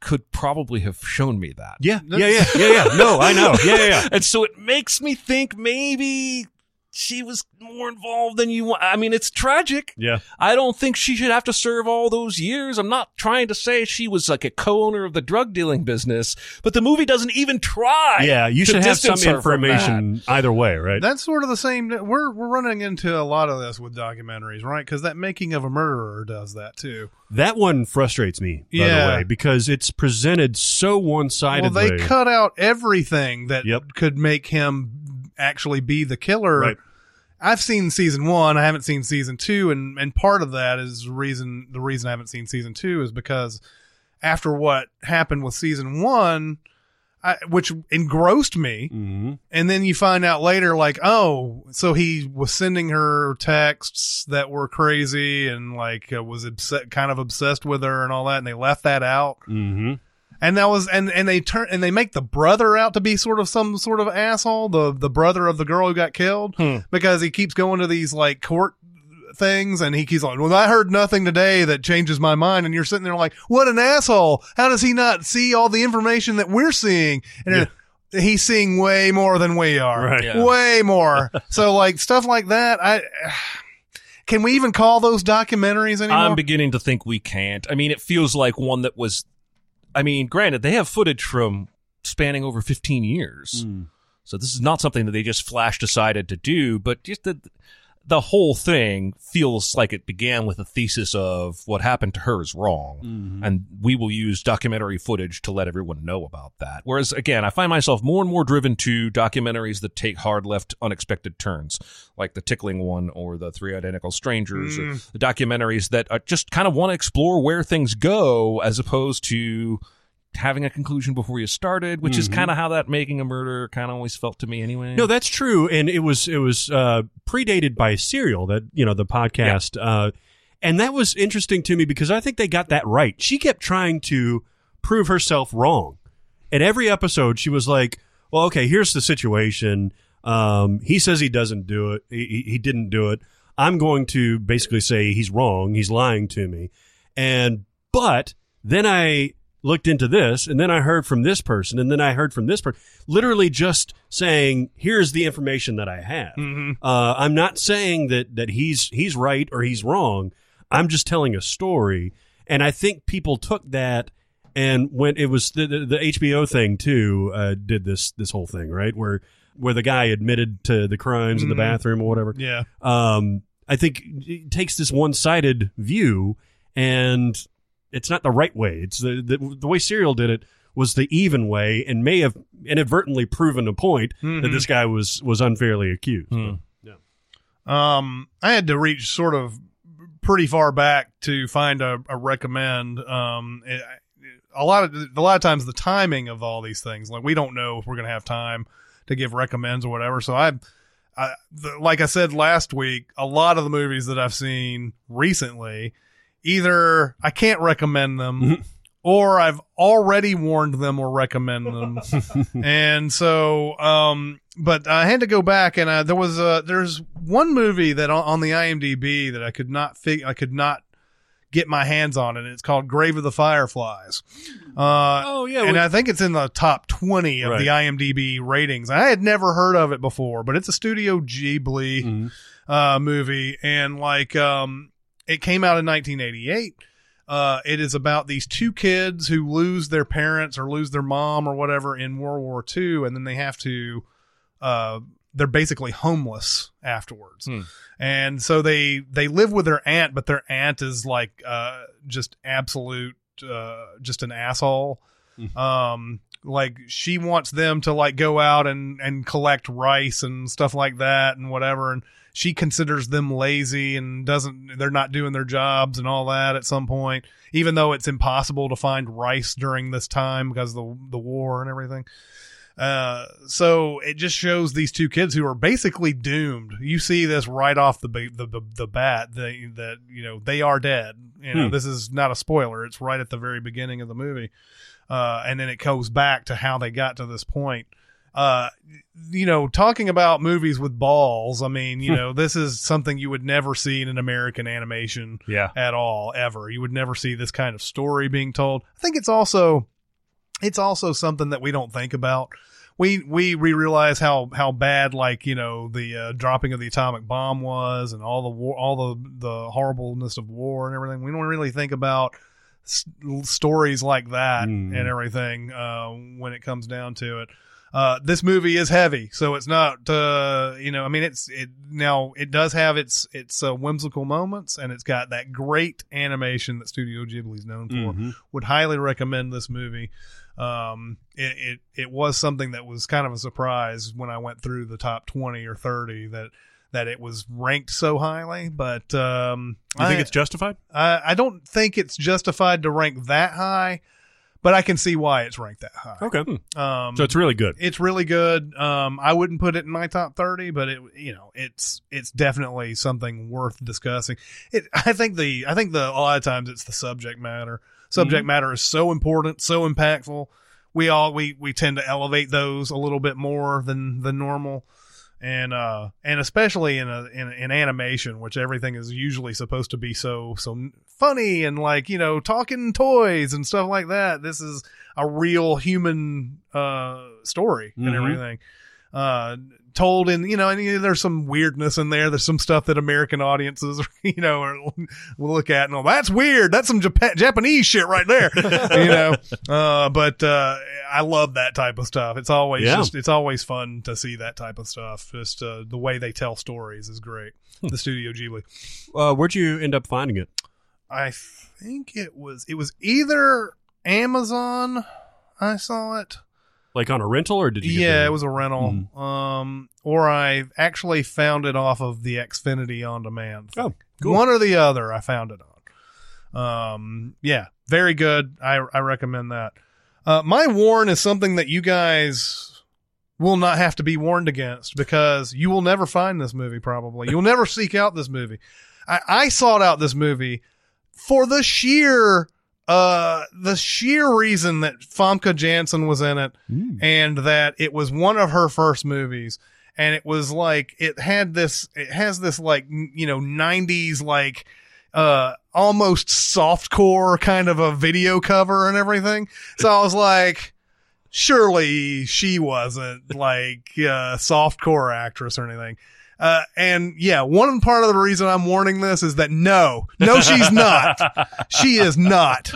could probably have shown me that. Yeah. No, I know. Yeah. And so it makes me think maybe she was more involved than you want. I mean, it's tragic. Yeah. I don't think she should have to serve all those years. I'm not trying to say she was a co-owner of the drug dealing business, but the movie doesn't even try. Yeah, you should have some information either way, right? That's sort of the same. We're running into a lot of this with documentaries, right? Because that Making of a Murderer does that too. That one frustrates me, by the way, because it's presented so one-sidedly. Well, they cut out everything that could make him actually be the killer. Right. I've seen season one. I haven't seen season two, and part of that is the reason I haven't seen season two is because after what happened with season one, which engrossed me, mm-hmm. and then you find out later, like, oh, so he was sending her texts that were crazy and like was kind of obsessed with her and all that, and they left that out. Mm-hmm. And that was, and they make the brother out to be sort of some sort of asshole, the brother of the girl who got killed, because he keeps going to these like court things and he keeps like, well, I heard nothing today that changes my mind. And you're sitting there like, what an asshole. How does he not see all the information that we're seeing? And yeah. He's seeing way more than we are. Right. Yeah. Way more. So like stuff like that. Can we even call those documentaries anymore? I'm beginning to think we can't. I mean, it feels like one that was, I mean, granted, they have footage from spanning over 15 years. Mm. So this is not something that they just flash decided to do, but just the whole thing feels like it began with a thesis of what happened to her is wrong. Mm-hmm. And we will use documentary footage to let everyone know about that. Whereas, again, I find myself more and more driven to documentaries that take hard left unexpected turns, like the Tickling one or the Three Identical Strangers, or the documentaries that are just kind of want to explore where things go as opposed to having a conclusion before you started, which is kind of how that Making a Murderer kind of always felt to me anyway. No, that's true. And it was predated by Serial, that, you know, the podcast. Yeah. And that was interesting to me because I think they got that right. She kept trying to prove herself wrong. In every episode, she was like, well, okay, here's the situation. He says he doesn't do it. He didn't do it. I'm going to basically say he's wrong. He's lying to me. But then I looked into this, and then I heard from this person, and then I heard from this person, literally just saying, here's the information that I have. Mm-hmm. I'm not saying that he's right or he's wrong. I'm just telling a story. And I think people took that, and when it was the HBO thing too, did this whole thing, right? Where the guy admitted to the crimes in the bathroom or whatever. Yeah. I think it takes this one-sided view, and it's not the right way. It's the way Serial did it was the even way, and may have inadvertently proven a point that this guy was unfairly accused. Mm. But, yeah. I had to reach sort of pretty far back to find a recommend. A lot of times the timing of all these things, like we don't know if we're going to have time to give recommends or whatever. So like I said last week, a lot of the movies that I've seen recently, either I can't recommend them or I've already warned them or recommend them. And so, but I had to go back, and there's one movie that on the IMDb that I could not get my hands on, and it's called Grave of the Fireflies. And I think it's in the top 20 of the IMDb ratings. I had never heard of it before, but it's a Studio Ghibli movie. And like, it came out in 1988. It is about these two kids who lose their parents or lose their mom or whatever in World War II, and then they have to they're basically homeless afterwards. And so they live with their aunt, but their aunt is like just an asshole. Like she wants them to like go out and collect rice and stuff like that and whatever, and she considers them lazy and they're not doing their jobs and all that at some point, even though it's impossible to find rice during this time because of the war and everything. So it just shows these two kids who are basically doomed. You see this right off the bat, that, you know, they are dead. You know, this is not a spoiler. It's right at the very beginning of the movie. And then it goes back to how they got to this point. You know, talking about movies with balls, I mean, you know, this is something you would never see in an American animation at all, ever. You would never see this kind of story being told. I think it's also something that we don't think about. We realize how bad, like, you know, the dropping of the atomic bomb was, and all the war, all the horribleness of war and everything. We don't really think about stories like that and everything when it comes down to it. This movie is heavy, so it's not, you know, I mean, it does have its whimsical moments, and it's got that great animation that Studio Ghibli is known for. Would highly recommend this movie. It was something that was kind of a surprise when I went through the top 20 or 30 that that it was ranked so highly, but you think it's justified? I don't think it's justified to rank that high, but I can see why it's ranked that high. Okay. So it's really good. It's really good. I wouldn't put it in my top 30, but it's definitely something worth discussing. I think a lot of times it's the subject matter. Subject matter is so important, so impactful. We tend to elevate those a little bit more than normal. And especially in animation, which everything is usually supposed to be so funny and talking toys and stuff like that. This is a real human story and everything told in, and there's some weirdness in there. There's some stuff that American audiences, will look at and all that's weird. That's some Japanese shit right there, but I love that type of stuff. It's always it's always fun to see that type of stuff. Just the way they tell stories is great. The Studio Ghibli. Where'd you end up finding it? I think it was either Amazon. I saw it. Like on a rental, or did you? Yeah, it was a rental. Or I actually found it off of the Xfinity On Demand thing. Oh, cool. One or the other, I found it on. Yeah, very good. I recommend that. My warn is something that you guys will not have to be warned against, because you will never find this movie, probably. You'll never seek out this movie. I sought out this movie for the sheer... the sheer reason that Famke Janssen was in it and that it was one of her first movies. And it was like, it has this 90s, almost softcore kind of a video cover and everything. So I was like, surely she wasn't softcore actress or anything. One part of the reason I'm warning this is that no, she's not. She is not.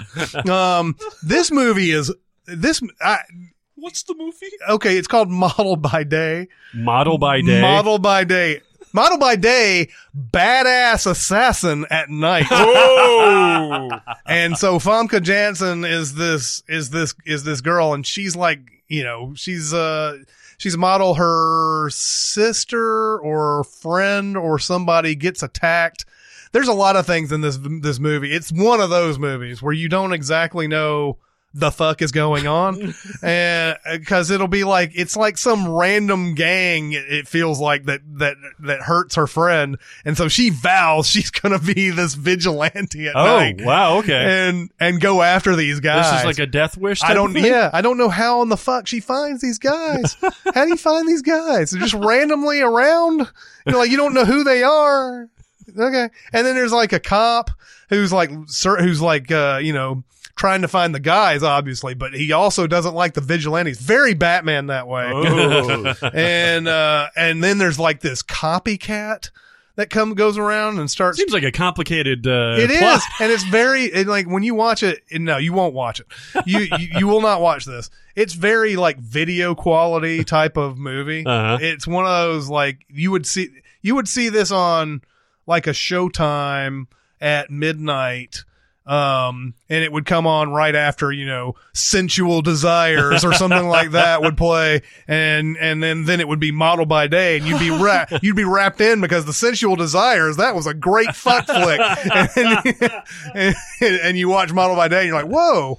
What's the movie? Okay. It's called Model by Day, Badass Assassin at Night. Whoa! And so Famke Janssen is this girl, and she's she's a model. Her sister or friend or somebody gets attacked. There's a lot of things in this movie. It's one of those movies where you don't exactly know the fuck is going on, and because it'll be like, it's like some random gang. It feels like that hurts her friend, and so she vows she's gonna be this vigilante at night. Oh wow, okay, and go after these guys. This is like a death wish. I don't know how in the fuck she finds these guys. How do you find these guys? They're just randomly around. You don't know who they are. Okay, and then there's a cop who's trying to find the guys, obviously, but he also doesn't like the vigilantes. Very Batman that way. Oh. And then there's this copycat that goes around and starts. Seems like a complicated plot. Is, and it's very when you watch it. No, you won't watch it. You will not watch this. It's very video quality type of movie. Uh-huh. It's one of those you would see this on a Showtime at midnight. And it would come on right after, Sensual Desires or something like that would play. And then it would be Model by Day, and you'd be wrapped in, because the Sensual Desires, that was a great fuck flick. And you watch Model by Day and you're like, whoa.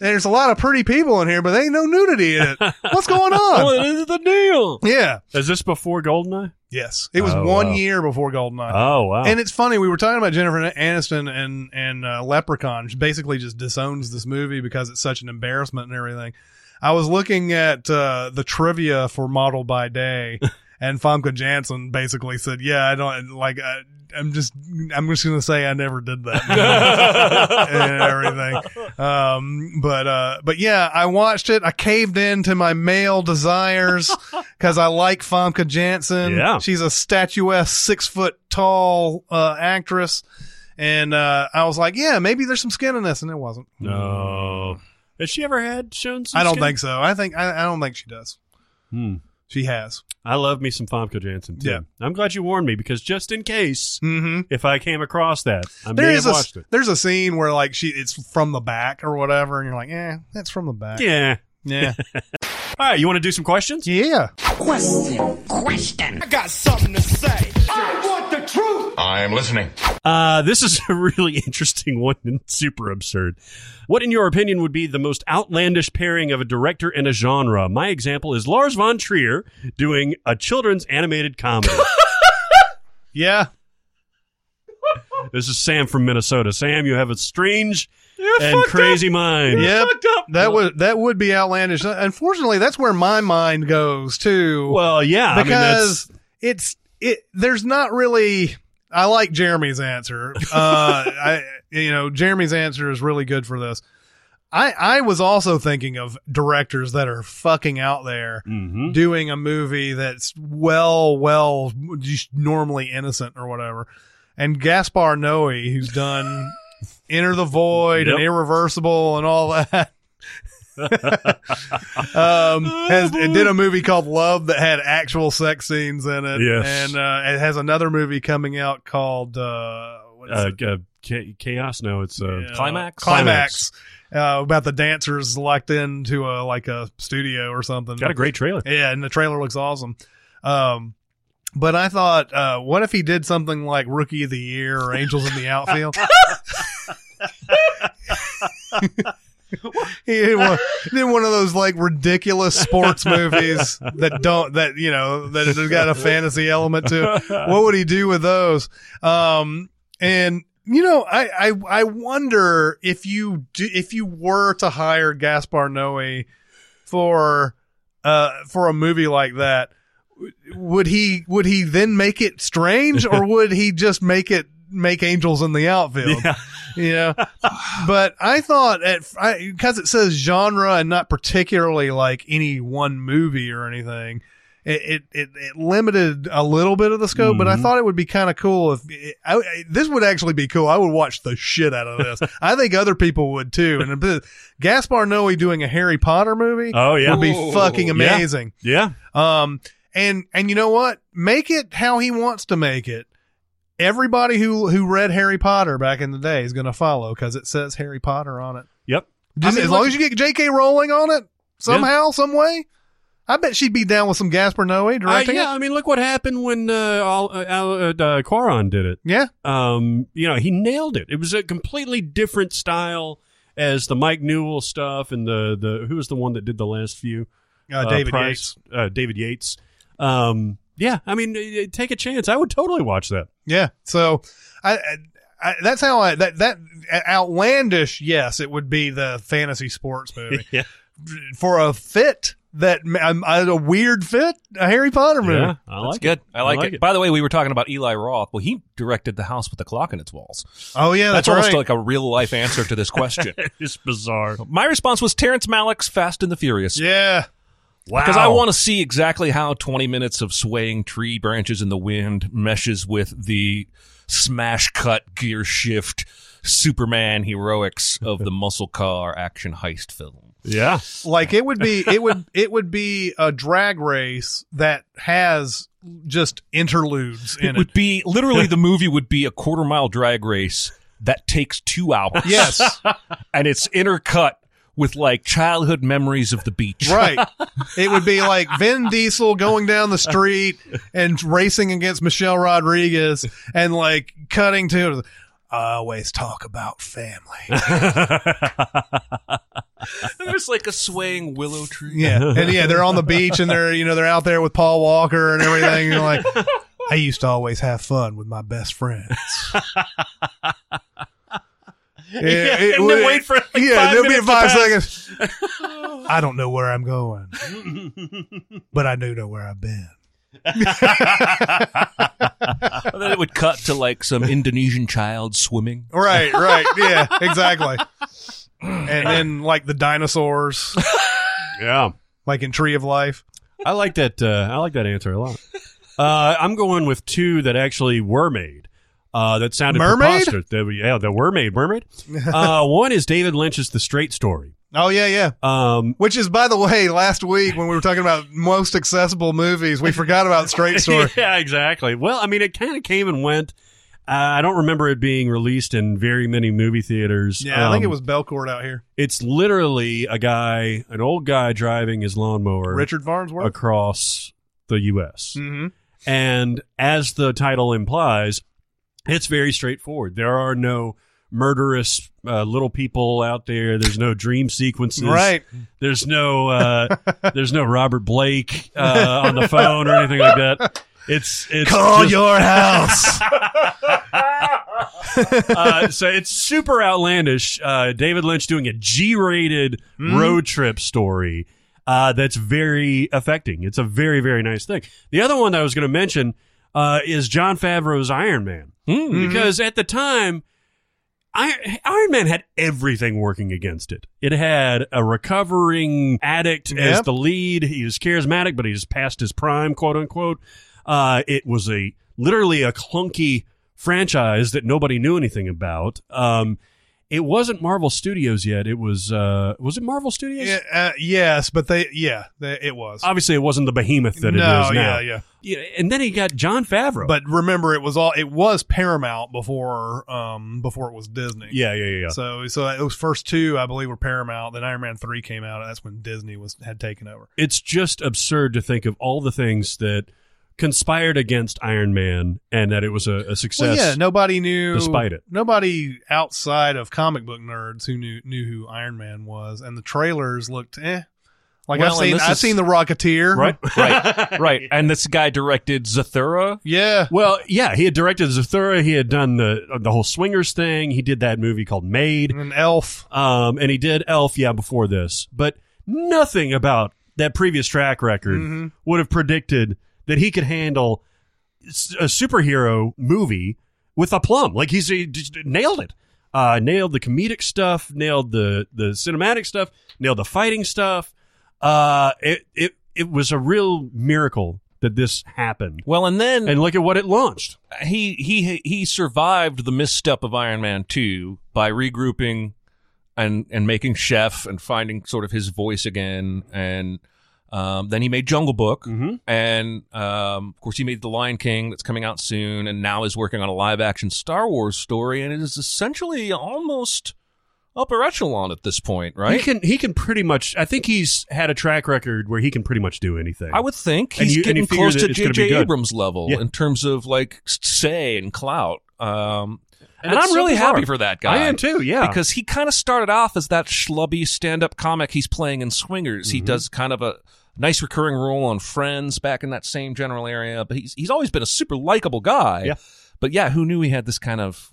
There's a lot of pretty people in here, but there ain't no nudity in it. What's going on? What is the deal? Yeah. Is this before Goldeneye? Yes. It was one year before Goldeneye. Oh, wow. And it's funny. We were talking about Jennifer Aniston and Leprechaun. She basically just disowns this movie because it's such an embarrassment and everything. I was looking at the trivia for Model by Day, and Famke Janssen basically said, I'm just going to say I never did that and everything. But I watched it. I caved in to my male desires because I like Famke Janssen. Yeah. She's a statuesque 6 foot tall actress. And I was like, yeah, maybe there's some skin in this. And it wasn't. No. Has she ever shown some skin? I don't think so. I don't think she does. Hmm. She has. I love me some Famke Janssen, too. Yeah. I'm glad you warned me, because just in case, if I came across that, I may have watched it. There's a scene where it's from the back or whatever, and you're like, that's from the back. Yeah. All right, you want to do some questions? Yeah. Question. I got something to say. I want the truth. I'm listening. This is a really interesting one and super absurd. What, in your opinion, would be the most outlandish pairing of a director and a genre? My example is Lars von Trier doing a children's animated comedy. Yeah. This is Sam from Minnesota. Sam, you have a strange and crazy mind. Yep. That would be outlandish. Unfortunately, that's where my mind goes too. Well, yeah, because I mean, there's not really. I like Jeremy's answer. Jeremy's answer is really good for this. I was also thinking of directors that are fucking out there doing a movie that's well just normally innocent or whatever. And Gaspar Noé, who's done Enter the Void and Irreversible and all that, did a movie called Love that had actual sex scenes in it. Yes. And it has another movie coming out called Chaos. No, it's Climax. About the dancers locked into a studio or something. Got a great trailer. Yeah, and the trailer looks awesome. But I thought, what if he did something like Rookie of the Year or Angels in the Outfield? He did one of those like ridiculous sports movies that got a fantasy element to it. What would he do with those? I wonder if you were to hire Gaspar Noé for a movie like that. Would he then make it strange, or would he just make Angels in the Outfield? Yeah. But I thought because it says genre and not particularly like any one movie or anything, it limited a little bit of the scope. But I thought it would be kind of cool this would actually be cool. I would watch the shit out of this. I think other people would too. And Gaspar Noé doing a Harry Potter movie, would be fucking amazing. Yeah. And you know what? Make it how he wants to make it. Everybody who read Harry Potter back in the day is going to follow because it says Harry Potter on it. Yep. As long as you get J.K. Rowling on it somehow, some way, I bet she'd be down with some Gaspar Noé directing it. Yeah, I mean, look what happened when Cuarón did it. Yeah. He nailed it. It was a completely different style as the Mike Newell stuff and the who was the one that did the last few? David Yates. Take a chance. I would totally watch that. Yeah. So I that's how that outlandish. Yes, it would be the fantasy sports movie. Yeah. For a fit that a weird fit, a Harry Potter movie. Yeah, that's good. I like it. By the way, we were talking about Eli Roth. Well, he directed The House with the Clock in Its Walls. Oh yeah, that's almost like a real life answer to this question. It's bizarre. My response was Terrence Malick's Fast and the Furious. Yeah. Wow. Because I want to see exactly how 20 minutes of swaying tree branches in the wind meshes with the smash cut, gear shift, Superman heroics of the muscle car action heist film. Yeah. Like it would be a drag race that has just interludes in it. It would be literally the movie would be a quarter-mile drag race that takes 2 hours. Yes. And it's intercut with like childhood memories of the beach. Right. It would be like Vin Diesel going down the street and racing against Michelle Rodriguez and like cutting to, I always talk about family. There's like a swaying willow tree. Yeah. And yeah, they're on the beach and they're out there with Paul Walker and everything. You're like, I used to always have fun with my best friends. And then wait for like 5 seconds. I don't know where I'm going, but I do know where I've been. And then it would cut to like some Indonesian child swimming. Right. Yeah, exactly. And then like the dinosaurs. Yeah, like in Tree of Life. I like that. I like that answer a lot. I'm going with two that actually were made. That sounded preposterous. The mermaid. One is David Lynch's The Straight Story. Oh, yeah. Which is, by the way, last week when we were talking about most accessible movies, we forgot about Straight Story. Yeah, exactly. Well, I mean, it kind of came and went. I don't remember it being released in very many movie theaters. Yeah, I think it was Belcourt out here. It's literally a guy, an old guy driving his lawnmower. Richard Farnsworth. Across the U.S. Mm-hmm. And as the title implies, it's very straightforward. There are no murderous little people out there. There's no dream sequences. Right. There's no, there's no Robert Blake on the phone or anything like that. It's call just, your house. So it's super outlandish. David Lynch doing a G-rated road trip story that's very affecting. It's a very, very nice thing. The other one that I was going to mention is Jon Favreau's Iron Man. Because at the time, Iron Man had everything working against it. It had a recovering addict as the lead. He was charismatic, but he's past his prime, quote unquote. It was literally a clunky franchise that nobody knew anything about. It wasn't Marvel Studios yet. It was it Marvel Studios? Yeah, yes, but it was. Obviously, it wasn't the behemoth that it is now. Yeah. And then he got Jon Favreau. But remember, it was Paramount before it was Disney. Yeah. So those first two, I believe, were Paramount. Then Iron Man 3 came out, and that's when Disney had taken over. It's just absurd to think of all the things that conspired against Iron Man and that it was a success. Well, yeah, nobody knew despite it. Nobody outside of comic book nerds who knew who Iron Man was, and the trailers looked like I've seen The Rocketeer. Right. And this guy directed Zathura. Yeah. Well, yeah, he had directed Zathura. He had done the whole Swingers thing. He did that movie called Maid. And Elf. And he did Elf, before this. But nothing about that previous track record would have predicted that he could handle a superhero movie with a plum. Like he just nailed it. Nailed the comedic stuff, nailed the cinematic stuff, nailed the fighting stuff. It was a real miracle that this happened. Well, and look at what it launched. He survived the misstep of Iron Man 2 by regrouping and making Chef and finding sort of his voice again, and then he made Jungle Book, and of course he made The Lion King that's coming out soon, and now is working on a live-action Star Wars story, and it is essentially almost upper echelon at this point, right? He can pretty much, I think he's had a track record where he can pretty much do anything. I would think he's getting close to J.J. Abrams level in terms of like say and clout. And I'm really happy for that guy. I am too, yeah. Because he kind of started off as that schlubby stand-up comic he's playing in Swingers. He does kind of a nice recurring role on Friends back in that same general area. But he's always been a super likable guy. Yeah. But yeah, who knew he had this kind of,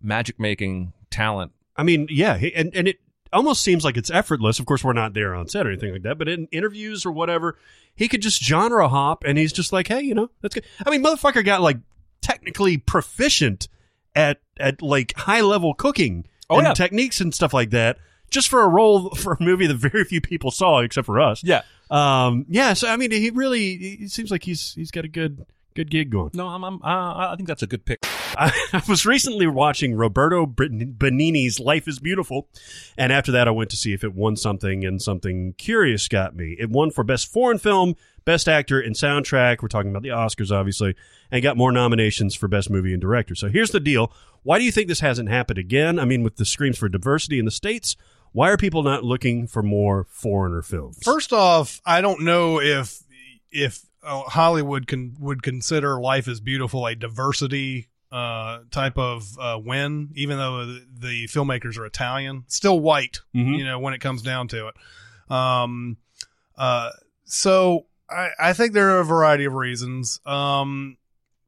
magic-making talent? I mean, yeah. And it almost seems like it's effortless. Of course, we're not there on set or anything like that. But in interviews or whatever, he could just genre hop. And he's just like, hey, that's good. I mean, motherfucker got like technically proficient at like high level cooking and techniques and stuff like that, just for a role for a movie that very few people saw except for us. Yeah. So I mean, he really seems like he's got a good gig going. No, I think that's a good pick. I was recently watching Roberto Benigni's Life is Beautiful, and after that I went to see if it won something, and something curious got me. It won for Best Foreign Film, Best Actor, and Soundtrack. We're talking about the Oscars, obviously, and got more nominations for Best Movie and Director. So here's the deal. Why do you think this hasn't happened again? I mean, with the screams for diversity in the States, why are people not looking for more foreigner films? First off, I don't know if Hollywood would consider Life is Beautiful a diversity type of win, even though the filmmakers are Italian. Still white, when it comes down to it. So I think there are a variety of reasons.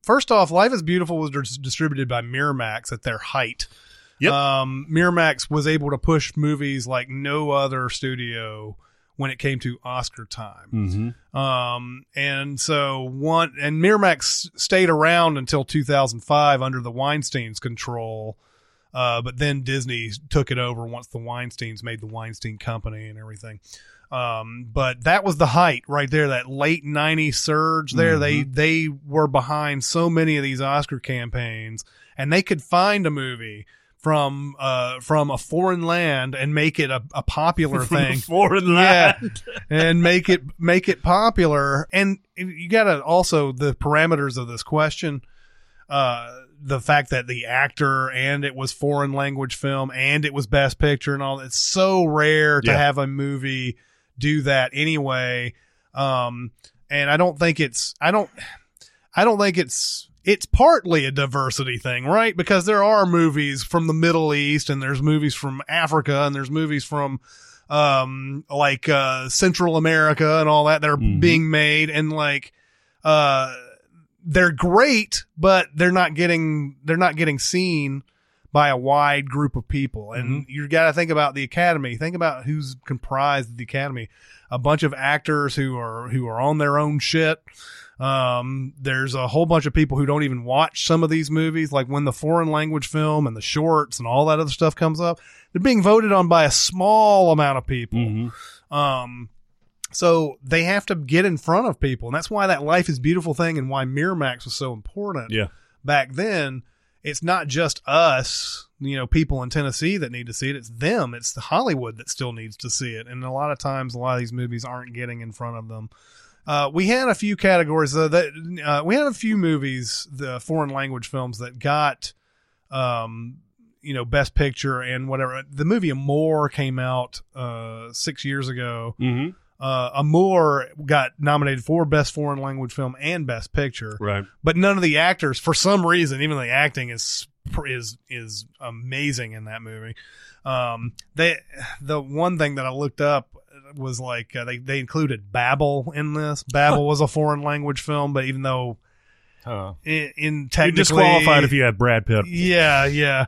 First off, Life is Beautiful was distributed by Miramax at their height. Yep. Miramax was able to push movies like no other studio when it came to Oscar time. And so Miramax stayed around until 2005 under the Weinsteins' control. But then Disney took it over once the Weinsteins made the Weinstein Company and everything. But that was the height right there, that late 90s surge there. They were behind so many of these Oscar campaigns, and they could find a movie from a foreign land and make it a popular thing. Foreign land. And make it popular. And you got to also the parameters of this question. the fact that the actor and it was foreign language film and it was Best Picture and all, it's so rare to have a movie do that anyway. And I don't think it's, it's partly a diversity thing, right? Because there are movies from the Middle East and there's movies from Africa and there's movies from, Central America and all that that are being made. And they're great, but they're not getting seen by a wide group of people. And you got to think about the Academy. Think about who's comprised of the Academy. A bunch of actors who are on their own shit. There's a whole bunch of people who don't even watch some of these movies. Like when the foreign language film and the shorts and all that other stuff comes up, they're being voted on by a small amount of people. So they have to get in front of people. And that's why that Life is Beautiful thing and why Miramax was so important back then. It's not just us, people in Tennessee that need to see it. It's them. It's the Hollywood that still needs to see it. And a lot of times, a lot of these movies aren't getting in front of them. We had a few categories we had a few movies, the foreign language films that got, Best Picture and whatever. The movie Amour came out 6 years ago. Amour got nominated for Best Foreign Language Film and Best Picture, right? But none of the actors, for some reason, even the acting is amazing in that movie. The one thing that I looked up was they included Babel in this. Babel was a foreign language film, but even though in technically you're disqualified if you had Brad Pitt. Yeah.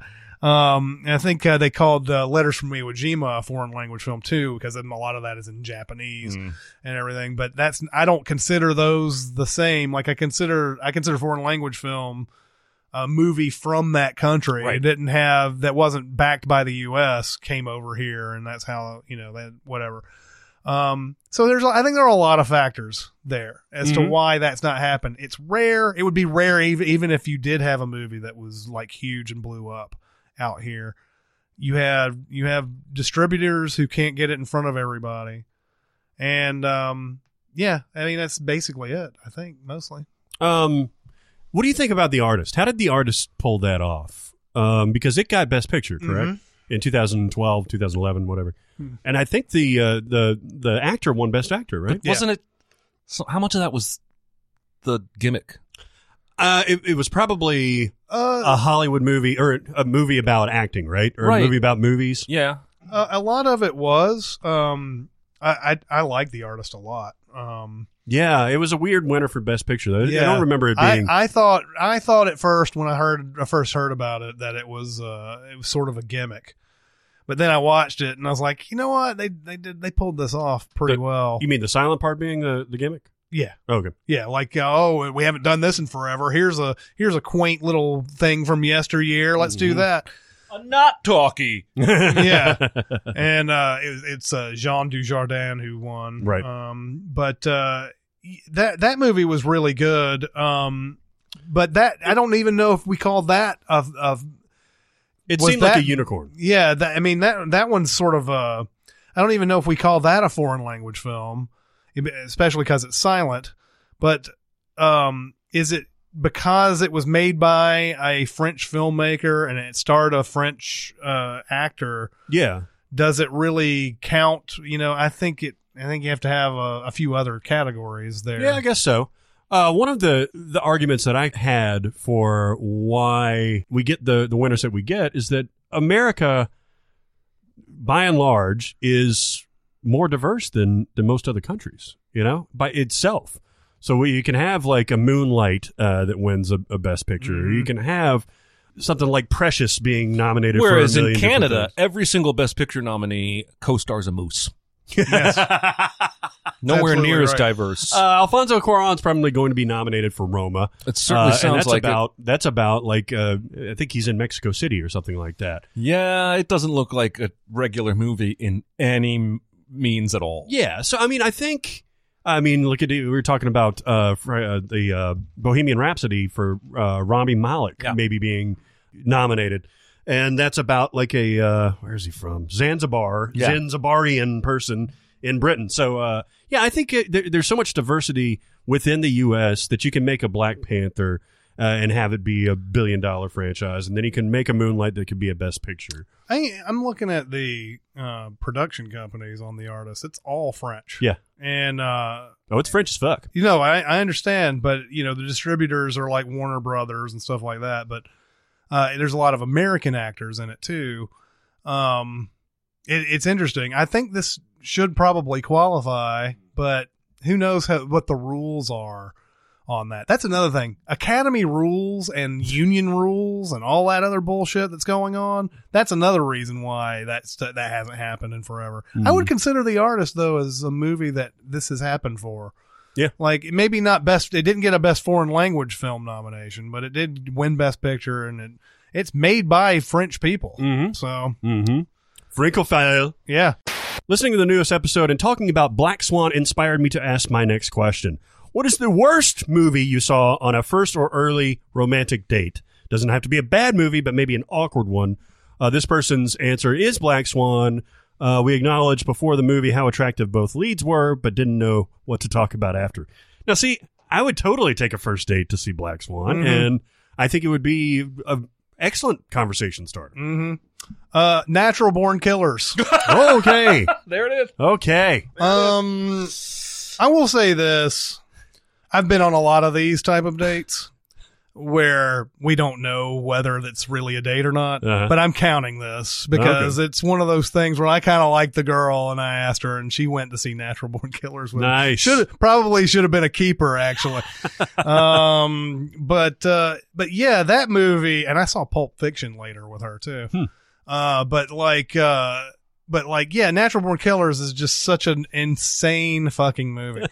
I think they called Letters from Iwo Jima a foreign language film too, because a lot of that is in Japanese and everything. But I don't consider those the same. Like I consider foreign language film a movie from that country. Right. It didn't have that wasn't backed by the U.S. came over here, and that's how whatever. So I think there are a lot of factors there as to why that's not happened. It's rare. It would be rare even if you did have a movie that was huge and blew up out here. You have distributors who can't get it in front of everybody, and that's basically it, I think, mostly. What do you think about The Artist? How did The Artist pull that off? Because it got Best Picture, correct? In 2012, 2011, whatever. And I think the actor won Best Actor, right? But wasn't it? So how much of that was the gimmick? It was probably a Hollywood movie or a movie about acting, right? Or a movie about movies. Yeah. A lot of it was. I like The Artist a lot. Yeah, it was a weird winner for Best Picture, though. Yeah. I don't remember it being. I thought at first when I first heard about it that it was sort of a gimmick. But then I watched it and I was like, you know what? They pulled this off pretty well. You mean the silent part being the gimmick? Yeah. Okay. Yeah, we haven't done this in forever. Here's a quaint little thing from yesteryear. Let's do that. A not talkie. Yeah. And it's Jean Dujardin who won. Right. But that movie was really good. But that I don't even know if we call that it seemed like a unicorn. Yeah, that one's sort of I don't even know if we call that a foreign language film, especially because it's silent. But is it because it was made by a French filmmaker and it starred a French actor? Yeah. Does it really count? I think you have to have a few other categories there. Yeah, I guess so. One of the arguments that I had for why we get the winners that we get is that America, by and large, is more diverse than most other countries, by itself. So you can have a Moonlight that wins a Best Picture. You can have something like Precious being nominated for a million. Whereas in Canada, every single Best Picture nominee co-stars a moose. Yes. Nowhere absolutely near as diverse. Alfonso Cuarón's probably going to be nominated for Roma. It certainly sounds that's like about, it. That's about I think he's in Mexico City or something like that. Yeah, it doesn't look like a regular movie in any means at all. Yeah, so look at we were talking about the Bohemian Rhapsody for Rami Malek maybe being nominated. And that's about where is he from? Zanzibar, Zanzibarian person in Britain. So, I think there's so much diversity within the U.S. that you can make a Black Panther and have it be a billion-dollar franchise, and then he can make a Moonlight that could be a Best Picture. I'm looking at the production companies on the artist. It's all French. Yeah. And it's French as fuck. You know, I understand, but you know, the distributors are like Warner Brothers and stuff like that. But there's a lot of American actors in it too. It's interesting. I think this should probably qualify, but who knows what the rules are on that. That's another thing. Academy rules and union rules and all that other bullshit that's going on. That's another reason why that hasn't happened in forever. Mm-hmm. I would consider The Artist though as a movie that this has happened for. Yeah. Like maybe not best. It didn't get a best foreign language film nomination, but it did win Best Picture, and it's made by French people. Mm-hmm. So Francophile. Yeah. Listening to the newest episode and talking about Black Swan inspired me to ask my next question. What is the worst movie you saw on a first or early romantic date? Doesn't have to be a bad movie, but maybe an awkward one. This person's answer is Black Swan. We acknowledged before the movie how attractive both leads were, but didn't know what to talk about after. Now, see, I would totally take a first date to see Black Swan, mm-hmm. and I think it would be an excellent conversation starter. Mm-hmm. Natural Born Killers. Okay. There it is. Okay. I will say this. I've been on a lot of these type of dates where we don't know whether that's really a date or not, but I'm counting this because it's one of those things where I kind of like the girl and I asked her and she went to see Natural Born Killers with me. Probably should have been a keeper actually. But yeah, that movie, and I saw Pulp Fiction later with her too. But Natural Born Killers is just such an insane fucking movie.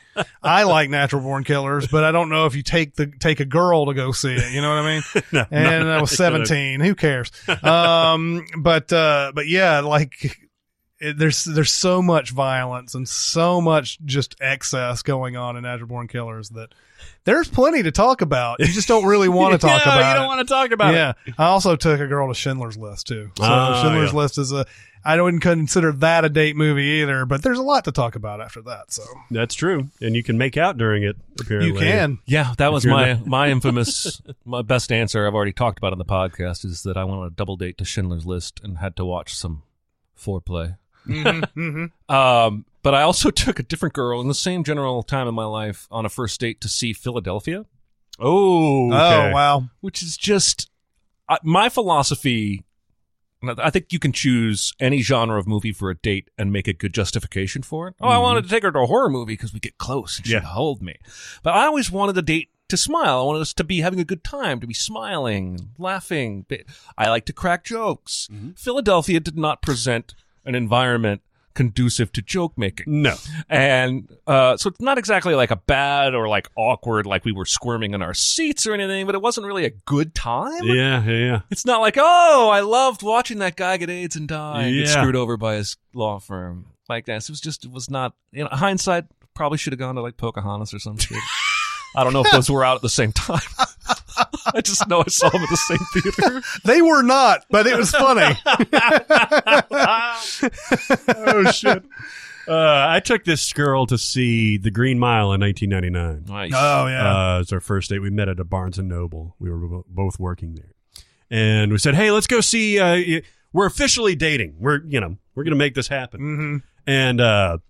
I like Natural Born Killers, but I don't know if you take a girl to go see it. You know what I mean? No, and I was 17. Who cares? But yeah, like there's so much violence and so much just excess going on in Natural Born Killers that there's plenty to talk about. You just don't really want to talk about it. You don't want to talk about it. Yeah. I also took a girl to Schindler's List too. So Schindler's List is I wouldn't consider that a date movie either, but there's a lot to talk about after that. So that's true, and you can make out during it. Apparently, you can. Yeah, that was my infamous, my best answer. I've already talked about on the podcast is that I went on a double date to Schindler's List and had to watch some foreplay. Mm-hmm, mm-hmm. But I also took a different girl in the same general time in my life on a first date to see Philadelphia. Oh, okay. Oh, wow! Which is just my philosophy. I think you can choose any genre of movie for a date and make a good justification for it. Oh, I wanted to take her to a horror movie because we get close and she'd hold me. But I always wanted the date to smile. I wanted us to be having a good time, to be smiling, laughing. I like to crack jokes. Mm-hmm. Philadelphia did not present an environment conducive to joke making. No. And so it's not exactly like a bad or like awkward, like we were squirming in our seats or anything, but it wasn't really a good time. Yeah. It's not like, oh, I loved watching that guy get AIDS and die and get screwed over by his law firm like that. So it was not, you know, hindsight probably should have gone to like Pocahontas or some shit. I don't know if those were out at the same time. I just know I saw them at the same theater. They were not, but it was funny. Oh, shit. I took this girl to see The Green Mile in 1999. Nice. Oh, yeah. It was our first date. We met at a Barnes & Noble. We were both working there. And we said, hey, let's go see. We're officially dating. We're going to make this happen. Mm-hmm. And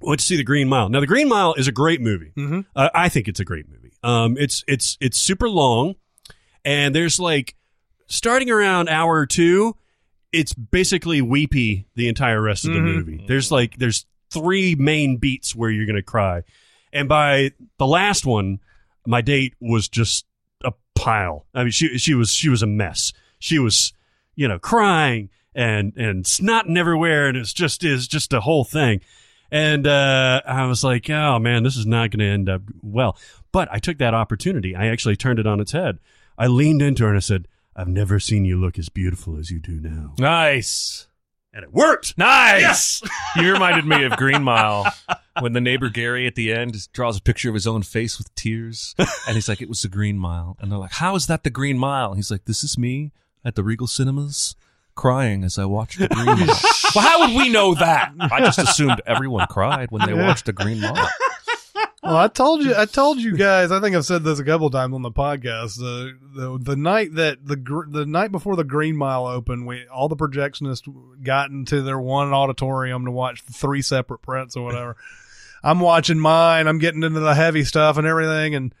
went to see The Green Mile. Now, The Green Mile is a great movie. Mm-hmm. I think it's a great movie. It's super long, and there's like starting around hour or two, it's basically weepy the entire rest of the movie. There's three main beats where you're gonna cry, and by the last one, my date was just a pile. I mean, she was a mess. She was, you know, crying and snotting everywhere, and it's just a whole thing. And I was like, oh, man, this is not going to end up well. But I took that opportunity. I actually turned it on its head. I leaned into her and I said, I've never seen you look as beautiful as you do now. Nice. And it worked. Nice. Yes. You reminded me of Green Mile when the neighbor Gary at the end draws a picture of his own face with tears. And he's like, it was the Green Mile. And they're like, how is that the Green Mile? And he's like, this is me at the Regal Cinemas, crying as I watched The Green Mile. Well, how would we know that? I just assumed everyone cried when they watched The Green Mile. Well, I told you guys. I think I've said this a couple times on the podcast. The night that the night before the Green Mile opened, all the projectionists got into their one auditorium to watch three separate prints or whatever. I'm watching mine. I'm getting into the heavy stuff and everything, and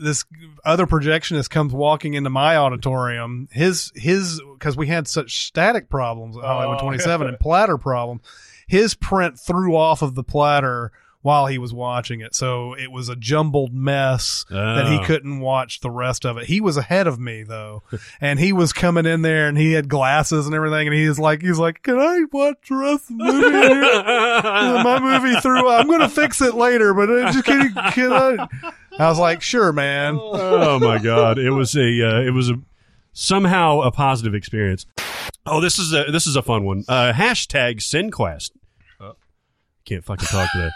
this other projectionist comes walking into my auditorium. His because we had such static problems at Hollywood 27 and platter problems. His print threw off of the platter while he was watching it, so it was a jumbled mess that he couldn't watch the rest of it. He was ahead of me though, and he was coming in there, and he had glasses and everything, and he's like, "Can I watch the rest of the movie? My movie through. I'm going to fix it later, but just kidding. Can I was like, "Sure, man." Oh my god, it was a somehow a positive experience. Oh, this is a fun one. Hashtag SinQuest. Can't fucking talk today.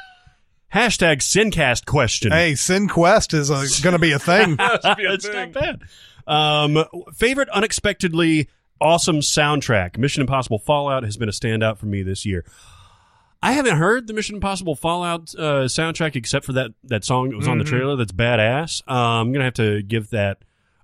Hashtag SinCast question. Hey, SinQuest is going to be a thing. It's not bad. Favorite unexpectedly awesome soundtrack. Mission Impossible Fallout has been a standout for me this year. I haven't heard the Mission Impossible Fallout soundtrack except for that song that was on the trailer. That's badass. I'm going to have to give that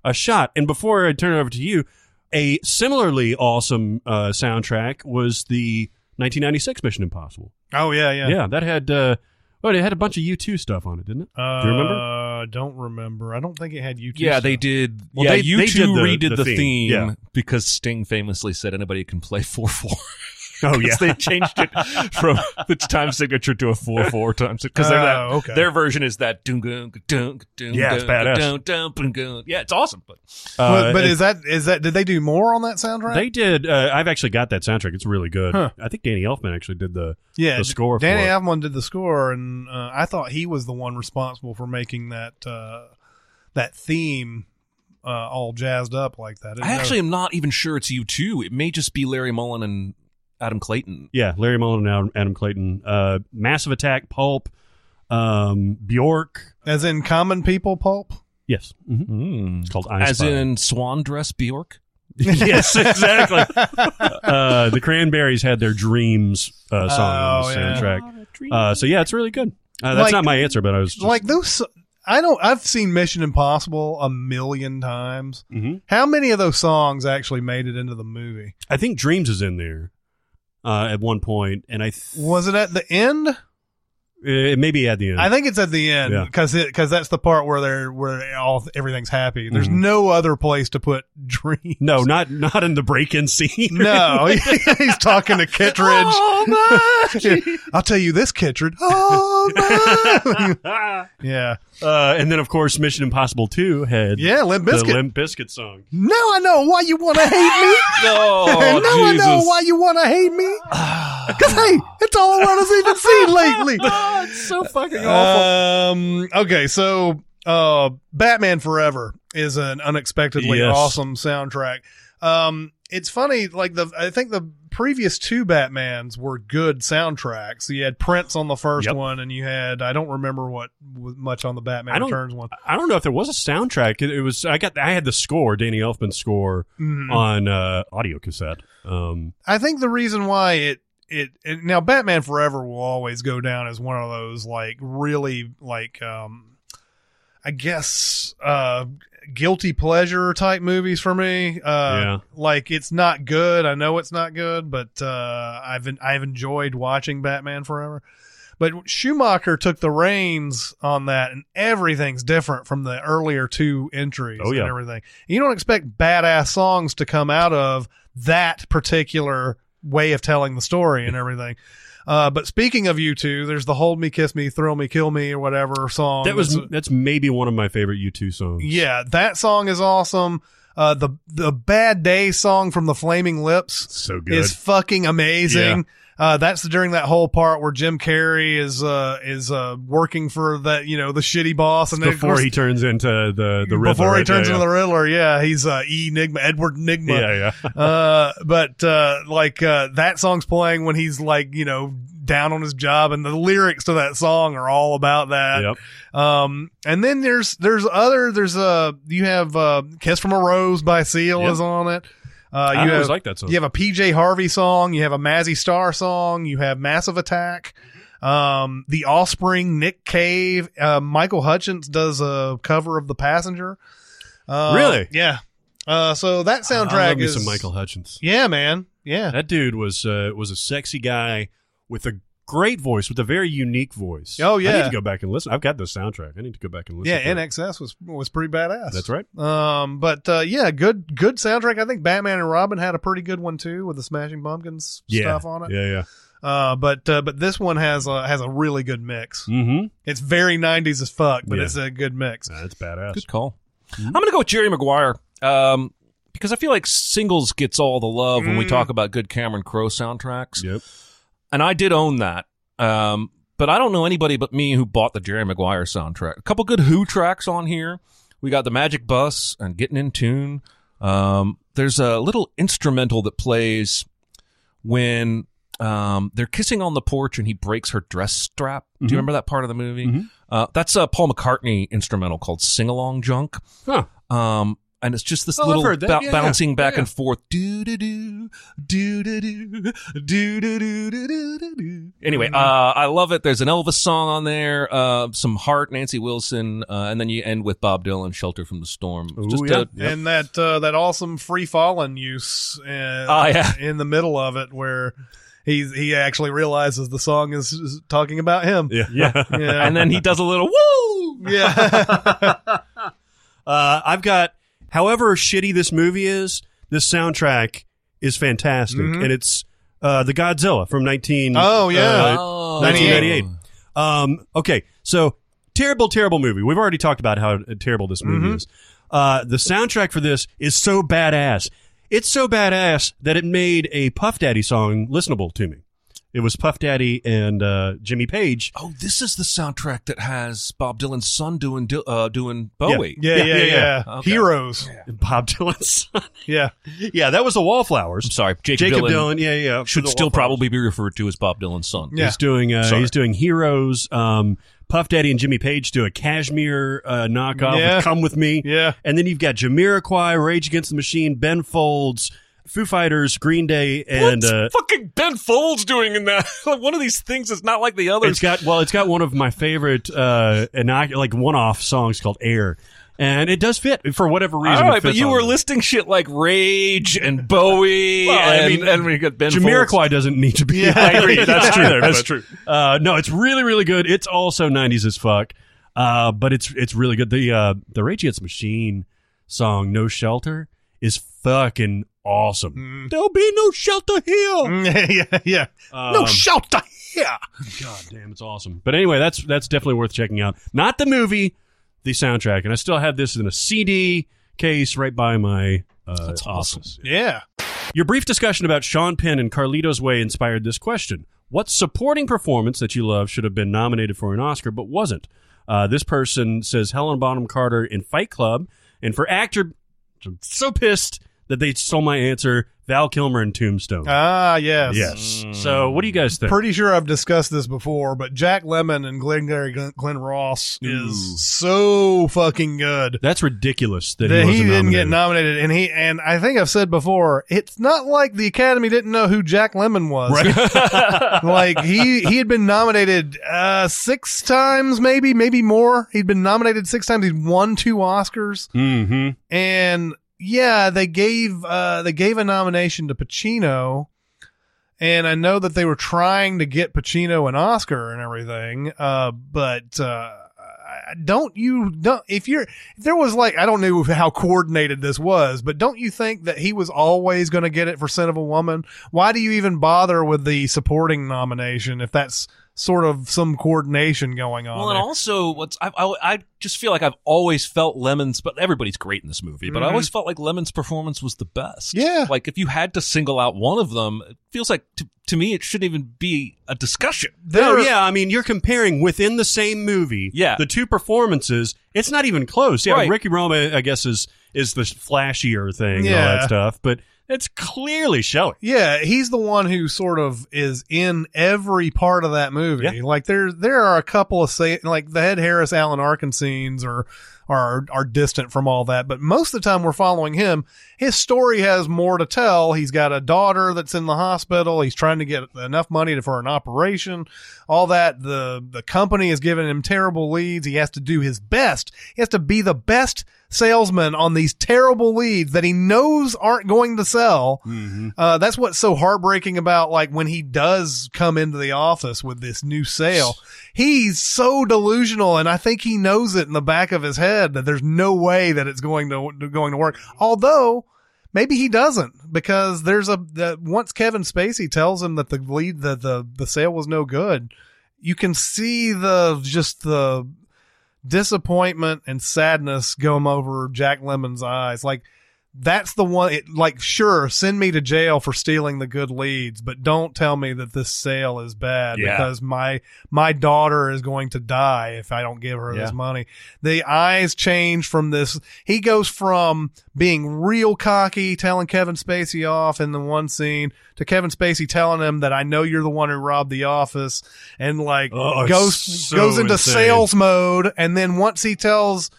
a shot. And before I turn it over to you, a similarly awesome soundtrack was the 1996 Mission Impossible. Oh, yeah, yeah. Yeah, that had... But it had a bunch of U2 stuff on it, didn't it? Do you remember? I don't remember. I don't think it had U2 stuff. They did. Well, yeah, U2 redid the theme because Sting famously said anybody can play 4/4. Oh, yeah. They changed it from its time signature to a 4/4 time signature. Because their version is that. Yeah, it's badass. Yeah, it's awesome. But is that? Did they do more on that soundtrack? They did. I've actually got that soundtrack. It's really good. Huh. I think Danny Elfman actually did the score for it. Danny Elfman did the score, and I thought he was the one responsible for making that theme. All jazzed up like that. I am not even sure it's U2. It may just be Larry Mullen and Adam Clayton. Yeah, Larry Mullen and Adam Clayton. Massive Attack, Pulp, Bjork. As in Common People Pulp? Yes. Mm-hmm. It's called I As Spy. In Swan Dress Bjork? Yes, exactly. The Cranberries had their Dreams song on the soundtrack. So yeah, it's really good. That's not my answer, but I was just... Like those... I've seen Mission Impossible a million times. Mm-hmm. How many of those songs actually made it into the movie? I think Dreams is in there. At one point, and was it at the end? It may be at the end. I think it's at the end because that's the part where everything's happy. There's no other place to put Dreams. No, not in the break-in scene. No, he's talking to Kittredge. Oh my! I'll tell you this, Kittredge. Oh my! Yeah. And then of course, Mission Impossible 2 had the Limp Bizkit song. Now I know why you want to hate me. I know why you want to hate me. Because hey, it's all I want to even see lately. Oh, it's so fucking awful. Okay, so Batman Forever is an unexpectedly awesome soundtrack. It's funny, like I think the previous two Batmans were good soundtracks. You had Prince on the first one, and you had I don't remember what much on the Batman Returns one. I don't know if there was a soundtrack. It was I had the score, Danny Elfman's score on audio cassette. I think the reason why it now Batman Forever will always go down as one of those like really like I guess guilty pleasure type movies for me. Like it's not good. I know it's not good, but I've enjoyed watching Batman Forever. But Schumacher took the reins on that, and everything's different from the earlier two entries and everything. You don't expect badass songs to come out of that particular way of telling the story and everything. But speaking of U2, there's the Hold Me, Kiss Me, Thrill Me, Kill Me, or whatever song. That's maybe one of my favorite U2 songs. Yeah, that song is awesome. The Bad Day song from the Flaming Lips is fucking amazing. Yeah. That's during that whole part where Jim Carrey is working for that, you know, the shitty boss, and then, before he turns into the Riddler. Before he turns into the Riddler, he's Enigma, Edward Nigma. But that song's playing when he's like, you know, down on his job, and the lyrics to that song are all about that. And then you have Kiss from a Rose by Seal is on it. I always like that song. You have a PJ Harvey song, you have a Mazzy Star song, you have Massive Attack. The Offspring, Nick Cave, Michael Hutchence does a cover of The Passenger. Really? Yeah. So that soundtrack I love me is some Michael Hutchence. Yeah, man. Yeah. That dude was a sexy guy with a great voice, with a very unique voice. Oh yeah. I need to go back and listen. I've got the soundtrack. I need to go back and listen. Yeah, NXS was pretty badass. That's right. Yeah, good soundtrack. I think Batman and Robin had a pretty good one too, with the Smashing Pumpkins stuff on it. Yeah. But this one has a really good mix. Mm-hmm. It's very 90s as fuck, but it's a good mix. That's badass. Good call. Mm-hmm. I'm going to go with Jerry Maguire. Because I feel like Singles gets all the love when we talk about good Cameron Crowe soundtracks. Yep. And I did own that. But I don't know anybody but me who bought the Jerry Maguire soundtrack. A couple good Who tracks on here. We got The Magic Bus and Getting in Tune. There's a little instrumental that plays when they're kissing on the porch and he breaks her dress strap. Mm-hmm. Do you remember that part of the movie? Mm-hmm. That's a Paul McCartney instrumental called Sing Along Junk. Huh. And it's just this little bouncing back and forth. Do do do do do do do do do do do. Anyway, I love it. There's an Elvis song on there, some Heart, Nancy Wilson, and then you end with Bob Dylan, "Shelter from the Storm." And that awesome "Free Fallin'" use in the middle of it, where he actually realizes the song is talking about him. Yeah. And then he does a little woo. Yeah. I've got. However shitty this movie is, this soundtrack is fantastic, and it's the Godzilla from 1998. Okay, so terrible movie. We've already talked about how terrible this movie is. The soundtrack for this is so badass. It's so badass that it made a Puff Daddy song listenable to me. It was Puff Daddy and Jimmy Page. Oh, this is the soundtrack that has Bob Dylan's son doing Bowie. Yeah. Okay. Heroes. Yeah. Bob Dylan's son. Yeah, that was the Wallflowers. I'm sorry, Jacob Dylan. Yeah. Should still probably be referred to as Bob Dylan's son. Yeah. He's doing Heroes. Puff Daddy and Jimmy Page do a Cashmere knockoff with Come With Me. Yeah. And then you've got Jamiroquai, Rage Against the Machine, Ben Folds, Foo Fighters, Green Day, and what's fucking Ben Folds doing in that? One of these things is not like the others. It's got one of my favorite one-off songs called Air, and it does fit for whatever reason. All right, but you were listing shit like Rage and Bowie, and we got Ben. Jamiroquai doesn't need to be. Yeah, I agree. That's true. That's true. No, it's really good. It's also 90s as fuck, but it's really good. The Rage Against the Machine song "No Shelter" is fucking awesome. There'll be no shelter here. Yeah. No shelter here. God damn, it's awesome. But anyway, that's definitely worth checking out. Not the movie, the soundtrack. And I still have this in a CD case right by my that's awesome. Office. Yeah. Your brief discussion about Sean Penn and Carlito's Way inspired this question. What supporting performance that you love should have been nominated for an Oscar but wasn't? This person says Helen Bonham Carter in Fight Club. And for actor, I'm so pissed that they stole my answer, Val Kilmer and Tombstone. Ah, yes. Yes. So what do you guys think? Pretty sure I've discussed this before, but Jack Lemmon and Glenn Ross is so fucking good. That's ridiculous that he didn't get nominated. And I think I've said before, it's not like the Academy didn't know who Jack Lemmon was. Right. Like he had been nominated 6 times, maybe more. He'd been nominated 6 times. He'd won 2 Oscars. Mm-hmm. And yeah, they gave a nomination to Pacino, and I know that they were trying to get Pacino an Oscar and everything. But I don't know how coordinated this was, but don't you think that he was always going to get it for Sin of a Woman? Why do you even bother with the supporting nomination if that's sort of some coordination going on? Well, and also, I just feel like I've always felt Lemon's, but everybody's great in this movie, but I always felt like Lemon's performance was the best. Yeah. Like, if you had to single out one of them, it feels like, to me, it shouldn't even be a discussion. I mean, you're comparing within the same movie the 2 performances. It's not even close. Yeah, right. Ricky Roma, I guess, is the flashier thing and all that stuff, but It's clearly showing. Yeah, he's the one who sort of is in every part of that movie. Yeah. Like there are a couple of like the Ed Harris, Alan Arkin scenes are distant from all that, but most of the time we're following him. His story has more to tell. He's got a daughter that's in the hospital. He's trying to get enough money for an operation. All that. The company is giving him terrible leads. He has to do his best. He has to be the best salesman on these terrible leads that he knows aren't going to sell. Mm-hmm. That's what's so heartbreaking about, like, when he does come into the office with this new sale, he's so delusional. And I think he knows it in the back of his head that there's no way that it's going to work. Although maybe he doesn't, because once Kevin Spacey tells him that the lead, that the sale was no good, you can see the disappointment and sadness going over Jack Lemmon's eyes. Like, that's the one. Sure, send me to jail for stealing the good leads, but don't tell me that this sale is bad, because my daughter is going to die if I don't give her this money. The eyes change from this. He goes from being real cocky, telling Kevin Spacey off in the one scene, to Kevin Spacey telling him that I know you're the one who robbed the office, and goes into insane sales mode. And then once he says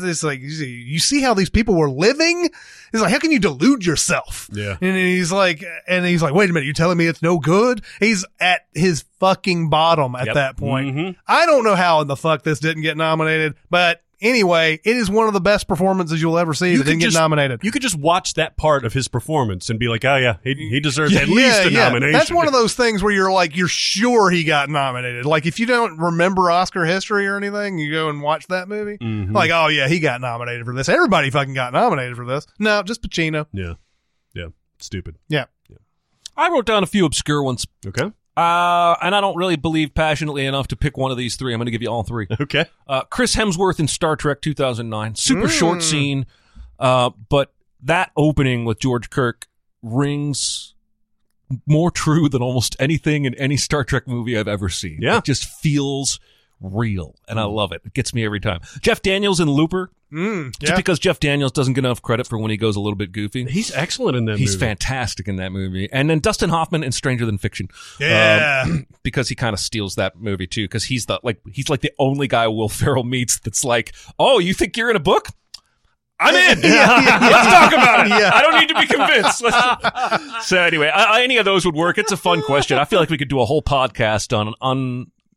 this, like, you see how these people were living? He's like, how can you delude yourself? Yeah. And he's like, wait a minute, you're telling me it's no good? He's at his fucking bottom at that point. Mm-hmm. I don't know how in the fuck this didn't get nominated, but anyway, it is one of the best performances you'll ever see that didn't get nominated. You could just watch that part of his performance and be like, oh yeah, he deserves at least a nomination. That's one of those things where you're like, you're sure he got nominated. Like, if you don't remember Oscar history or anything, you go and watch that movie. Mm-hmm. Like, oh yeah, he got nominated for this. Everybody fucking got nominated for this. No, just Pacino. Yeah. Yeah. Stupid. Yeah. Yeah. I wrote down a few obscure ones. Okay. And I don't really believe passionately enough to pick one of these three. I'm going to give you all three. Okay. Chris Hemsworth in Star Trek 2009. Super short scene. But that opening with George Kirk rings more true than almost anything in any Star Trek movie I've ever seen. Yeah. It just feels real, and I love it. It gets me every time. Jeff Daniels in Looper. Just because Jeff Daniels doesn't get enough credit for when he goes a little bit goofy. He's excellent in that movie. He's fantastic in that movie. And then Dustin Hoffman in Stranger Than Fiction. Yeah. Because he kind of steals that movie too, because he's like the only guy Will Ferrell meets that's like, oh, you think you're in a book? I'm in. Let's talk about it. Yeah. I don't need to be convinced. So anyway, any of those would work. It's a fun question. I feel like we could do a whole podcast on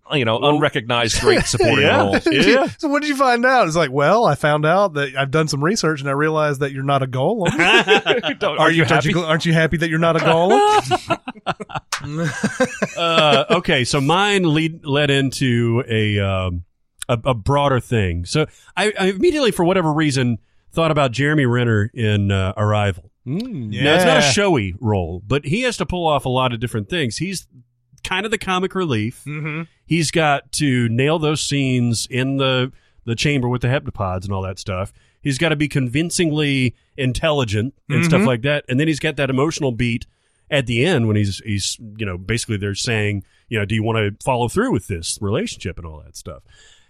unrecognized great supporting roles. Yeah. So what did you find out? It's like, well, I found out that I've done some research and I realized that you're not a golem. Aren't you happy that you're not a golem? Okay, so mine led into a broader thing. So I immediately, for whatever reason, thought about Jeremy Renner in Arrival. Now, it's not a showy role, but he has to pull off a lot of different things. He's kind of the comic relief. Mm-hmm. He's got to nail those scenes in the chamber with the heptapods and all that stuff. He's got to be convincingly intelligent and stuff like that. And then he's got that emotional beat at the end when he's basically they're saying, do you want to follow through with this relationship and all that stuff.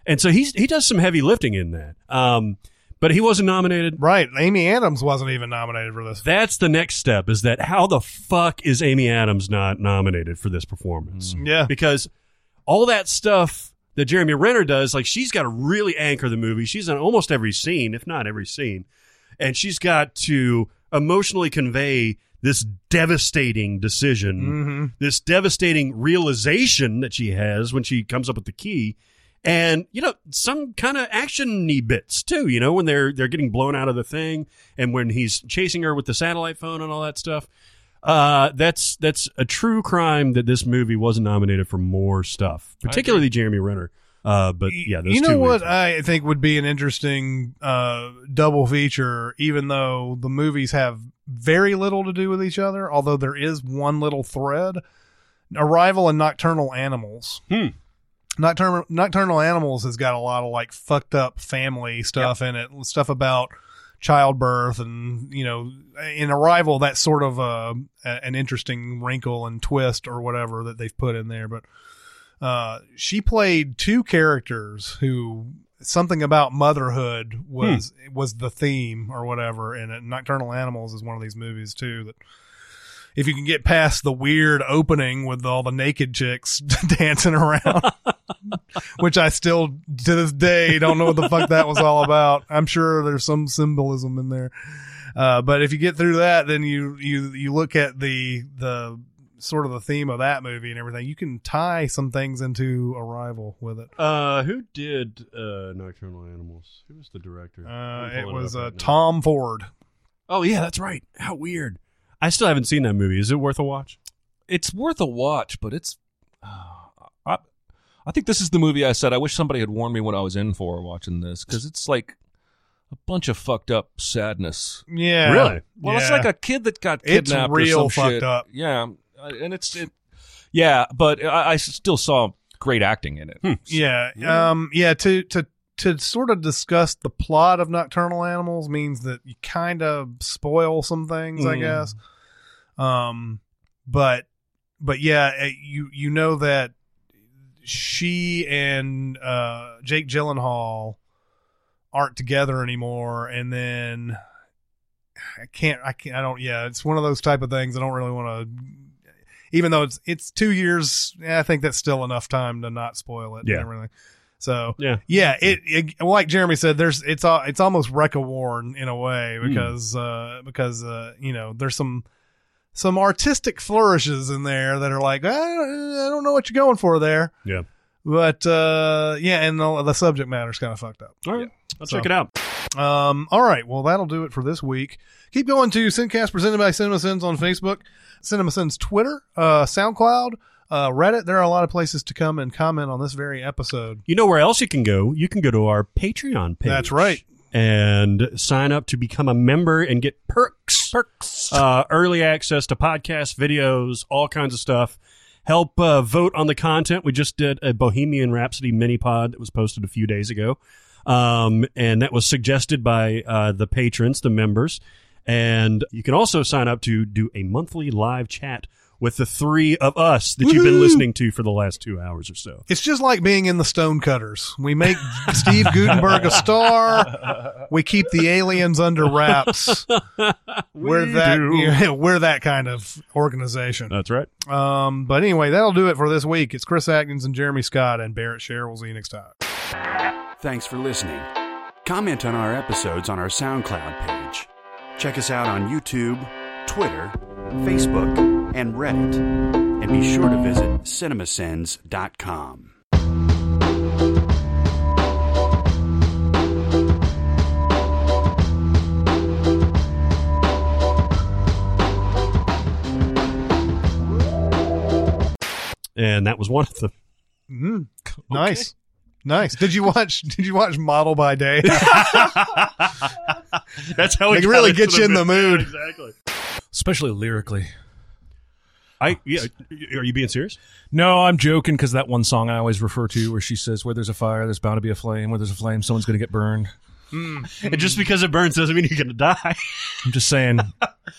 And so he does some heavy lifting in that. But he wasn't nominated. Right. Amy Adams wasn't even nominated for this. That's the next step, is that how the fuck is Amy Adams not nominated for this performance? Yeah. Because all that stuff that Jeremy Renner does, like, she's got to really anchor the movie. She's in almost every scene, if not every scene. And she's got to emotionally convey this devastating decision, this devastating realization that she has when she comes up with the key. And, some kind of action-y bits, too, when they're getting blown out of the thing and when he's chasing her with the satellite phone and all that stuff. That's a true crime that this movie wasn't nominated for more stuff, particularly Jeremy Renner. But, yeah, those two what I think would be an interesting double feature, even though the movies have very little to do with each other, although there is one little thread, Arrival and Nocturnal Animals. Nocturnal Animals has got a lot of fucked up family stuff in it, stuff about childbirth, and in Arrival that's sort of an interesting wrinkle and twist or whatever that they've put in there. But she played two characters who something about motherhood was the theme or whatever. And Nocturnal Animals is one of these movies too, that if you can get past the weird opening with all the naked chicks dancing around, which I still to this day don't know what the fuck that was all about. I'm sure there's some symbolism in there. But if you get through that, then you look at the sort of the theme of that movie and everything. You can tie some things into Arrival with it. Who did Nocturnal Animals? Who was the director? It was Tom Ford. Oh yeah, that's right. How weird. I still haven't seen that movie. Is it worth a watch? It's worth a watch, but it's I think this is the movie I said I wish somebody had warned me what I was in for watching this, because it's like a bunch of fucked up sadness. Yeah. Really? Well, yeah. It's like a kid that got kidnapped. It's real or some fucked shit. Up. Yeah. And but I still saw great acting in it. Hmm. Yeah. To sort of discuss the plot of Nocturnal Animals means that you kind of spoil some things, I guess. But yeah, you know that she and Jake Gyllenhaal aren't together anymore, and then it's one of those type of things I don't really want to. Even though it's 2 years, I think that's still enough time to not spoil it and everything. So it like Jeremy said, it's almost Wreck-A-Warn in a way because you know, there's some artistic flourishes in there that are like, I don't know what you're going for there. Yeah. But and the subject matter's kind of fucked up. All right. Let's check it out. All right. Well, that'll do it for this week. Keep going to Sincast presented by CinemaSins on Facebook, CinemaSins Twitter, SoundCloud, Reddit. There are a lot of places to come and comment on this very episode. You know where else you can go? You can go to our Patreon page. That's right. And sign up to become a member and get perks. Early access to podcasts, videos, all kinds of stuff. Help vote on the content. We just did a Bohemian Rhapsody mini-pod that was posted a few days ago. And that was suggested by the patrons, the members. And you can also sign up to do a monthly live chat with the three of us that you've been listening to for the last 2 hours or so. It's just like being in the Stonecutters. We make Steve Guttenberg a star. We keep the aliens under wraps. We're that kind of organization. That's right. But anyway, that'll do it for this week. It's Chris Atkins and Jeremy Scott and Barrett Sherrill. We'll see you next time. Thanks for listening. Comment on our episodes on our SoundCloud page. Check us out on YouTube, Twitter, Facebook, and Reddit, and be sure to visit cinemasins.com. And that was one of them. Okay. Nice. Did you watch Model by Day? That's how it really gets you in the mood. Exactly. Especially lyrically. Are you being serious? No, I'm joking, because that one song I always refer to where she says, where there's a fire, there's bound to be a flame. Where there's a flame, someone's going to get burned. And just because it burns doesn't mean you're going to die. I'm just saying.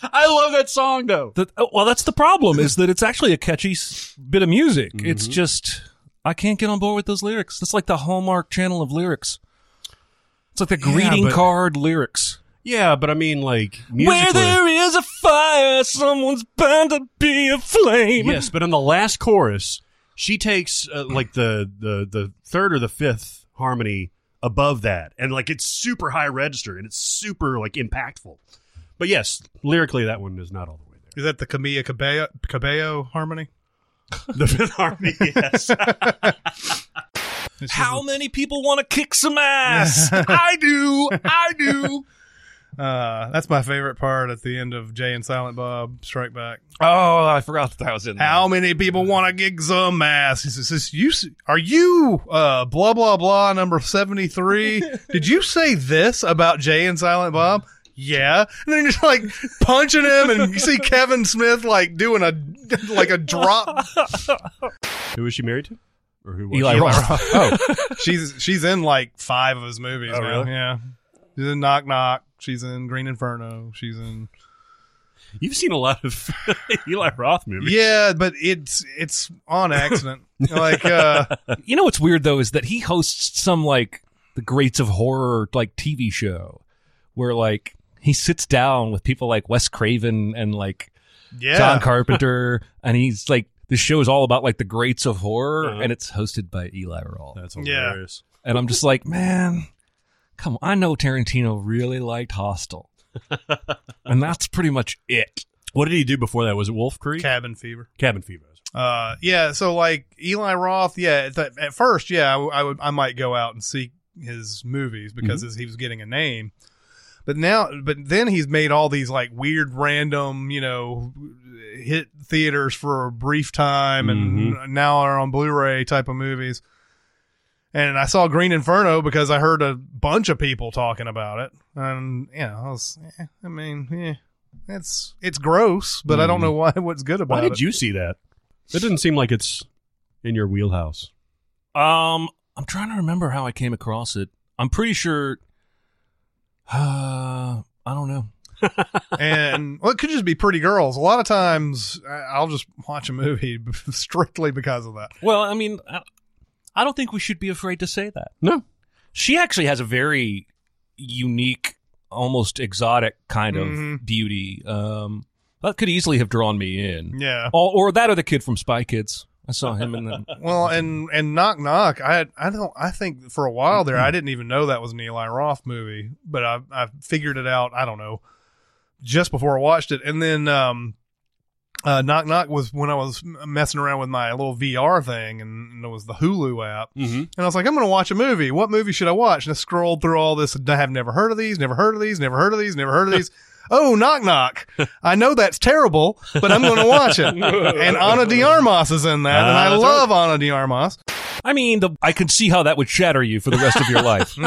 I love that song, though. Well, that's the problem, is that it's actually a catchy bit of music. Mm-hmm. It's just, I can't get on board with those lyrics. That's like the Hallmark Channel of lyrics. It's like the greeting card lyrics. Yeah, but I mean, like, musically. Where there is a fire, someone's bound to be a flame. Yes, but in the last chorus, she takes, like, the third or the fifth harmony above that. And, like, it's super high register, and it's super, like, impactful. But, yes, lyrically, that one is not all the way there. Is that the Camila Cabello harmony? The fifth harmony, yes. How many people want to kick some ass? I do. That's my favorite part at the end of Jay and Silent Bob Strike Back. Oh, I forgot that was in there. How many people want to gig some ass? Are you blah, blah, blah, number 73? Did you say this about Jay and Silent Bob? Yeah. And then you're just like punching him, and you see Kevin Smith like doing a drop. Who is she married to? Or who was Eli Roth. Oh, she's in like 5 of his movies. Oh, really? Yeah. She's in Knock Knock. She's in Green Inferno. She's in... You've seen a lot of Eli Roth movies. Yeah, but it's on accident. Like, you know what's weird, though, is that he hosts some, like... the Greats of Horror like TV show, where like he sits down with people like Wes Craven and like John Carpenter, and he's like, this show is all about like the Greats of Horror, and it's hosted by Eli Roth. That's hilarious. And I'm just like, man, come on. I know Tarantino really liked Hostel, and that's pretty much it. What did he do before that? Was it Wolf Creek? Cabin Fever. Cabin Fever. Yeah. So like Eli Roth. Yeah. At first, yeah, I might go out and seek his movies because he was getting a name. But now, but then he's made all these like weird, random, you know, hit theaters for a brief time, and now are on Blu-ray type of movies. And I saw Green Inferno because I heard a bunch of people talking about it, and you know, I was, I mean, it's gross, but I don't know what's good about it. Why did you see that? It doesn't seem like it's in your wheelhouse. I'm trying to remember how I came across it. I'm pretty sure. I don't know. And well, it could just be Pretty Girls. A lot of times I'll just watch a movie strictly because of that. Well, I mean, I don't think we should be afraid to say that. No. She actually has a very unique, almost exotic kind of beauty. That could easily have drawn me in. Yeah. Or that or the kid from Spy Kids. I saw him in the well, and Knock Knock. I think for a while there I didn't even know that was an Eli Roth movie, but I figured it out. I don't know, just before I watched it, and then Knock Knock was when I was messing around with my little VR thing, and it was the Hulu app, and I was like, I'm going to watch a movie. What movie should I watch? And I scrolled through all this. And I have never heard of these. Never heard of these. Never heard of these. Never heard of these. Oh, Knock Knock. I know that's terrible, but I'm going to watch it. And Ana de Armas is in that, and I love Ana de Armas. I mean, I can see how that would shatter you for the rest of your life.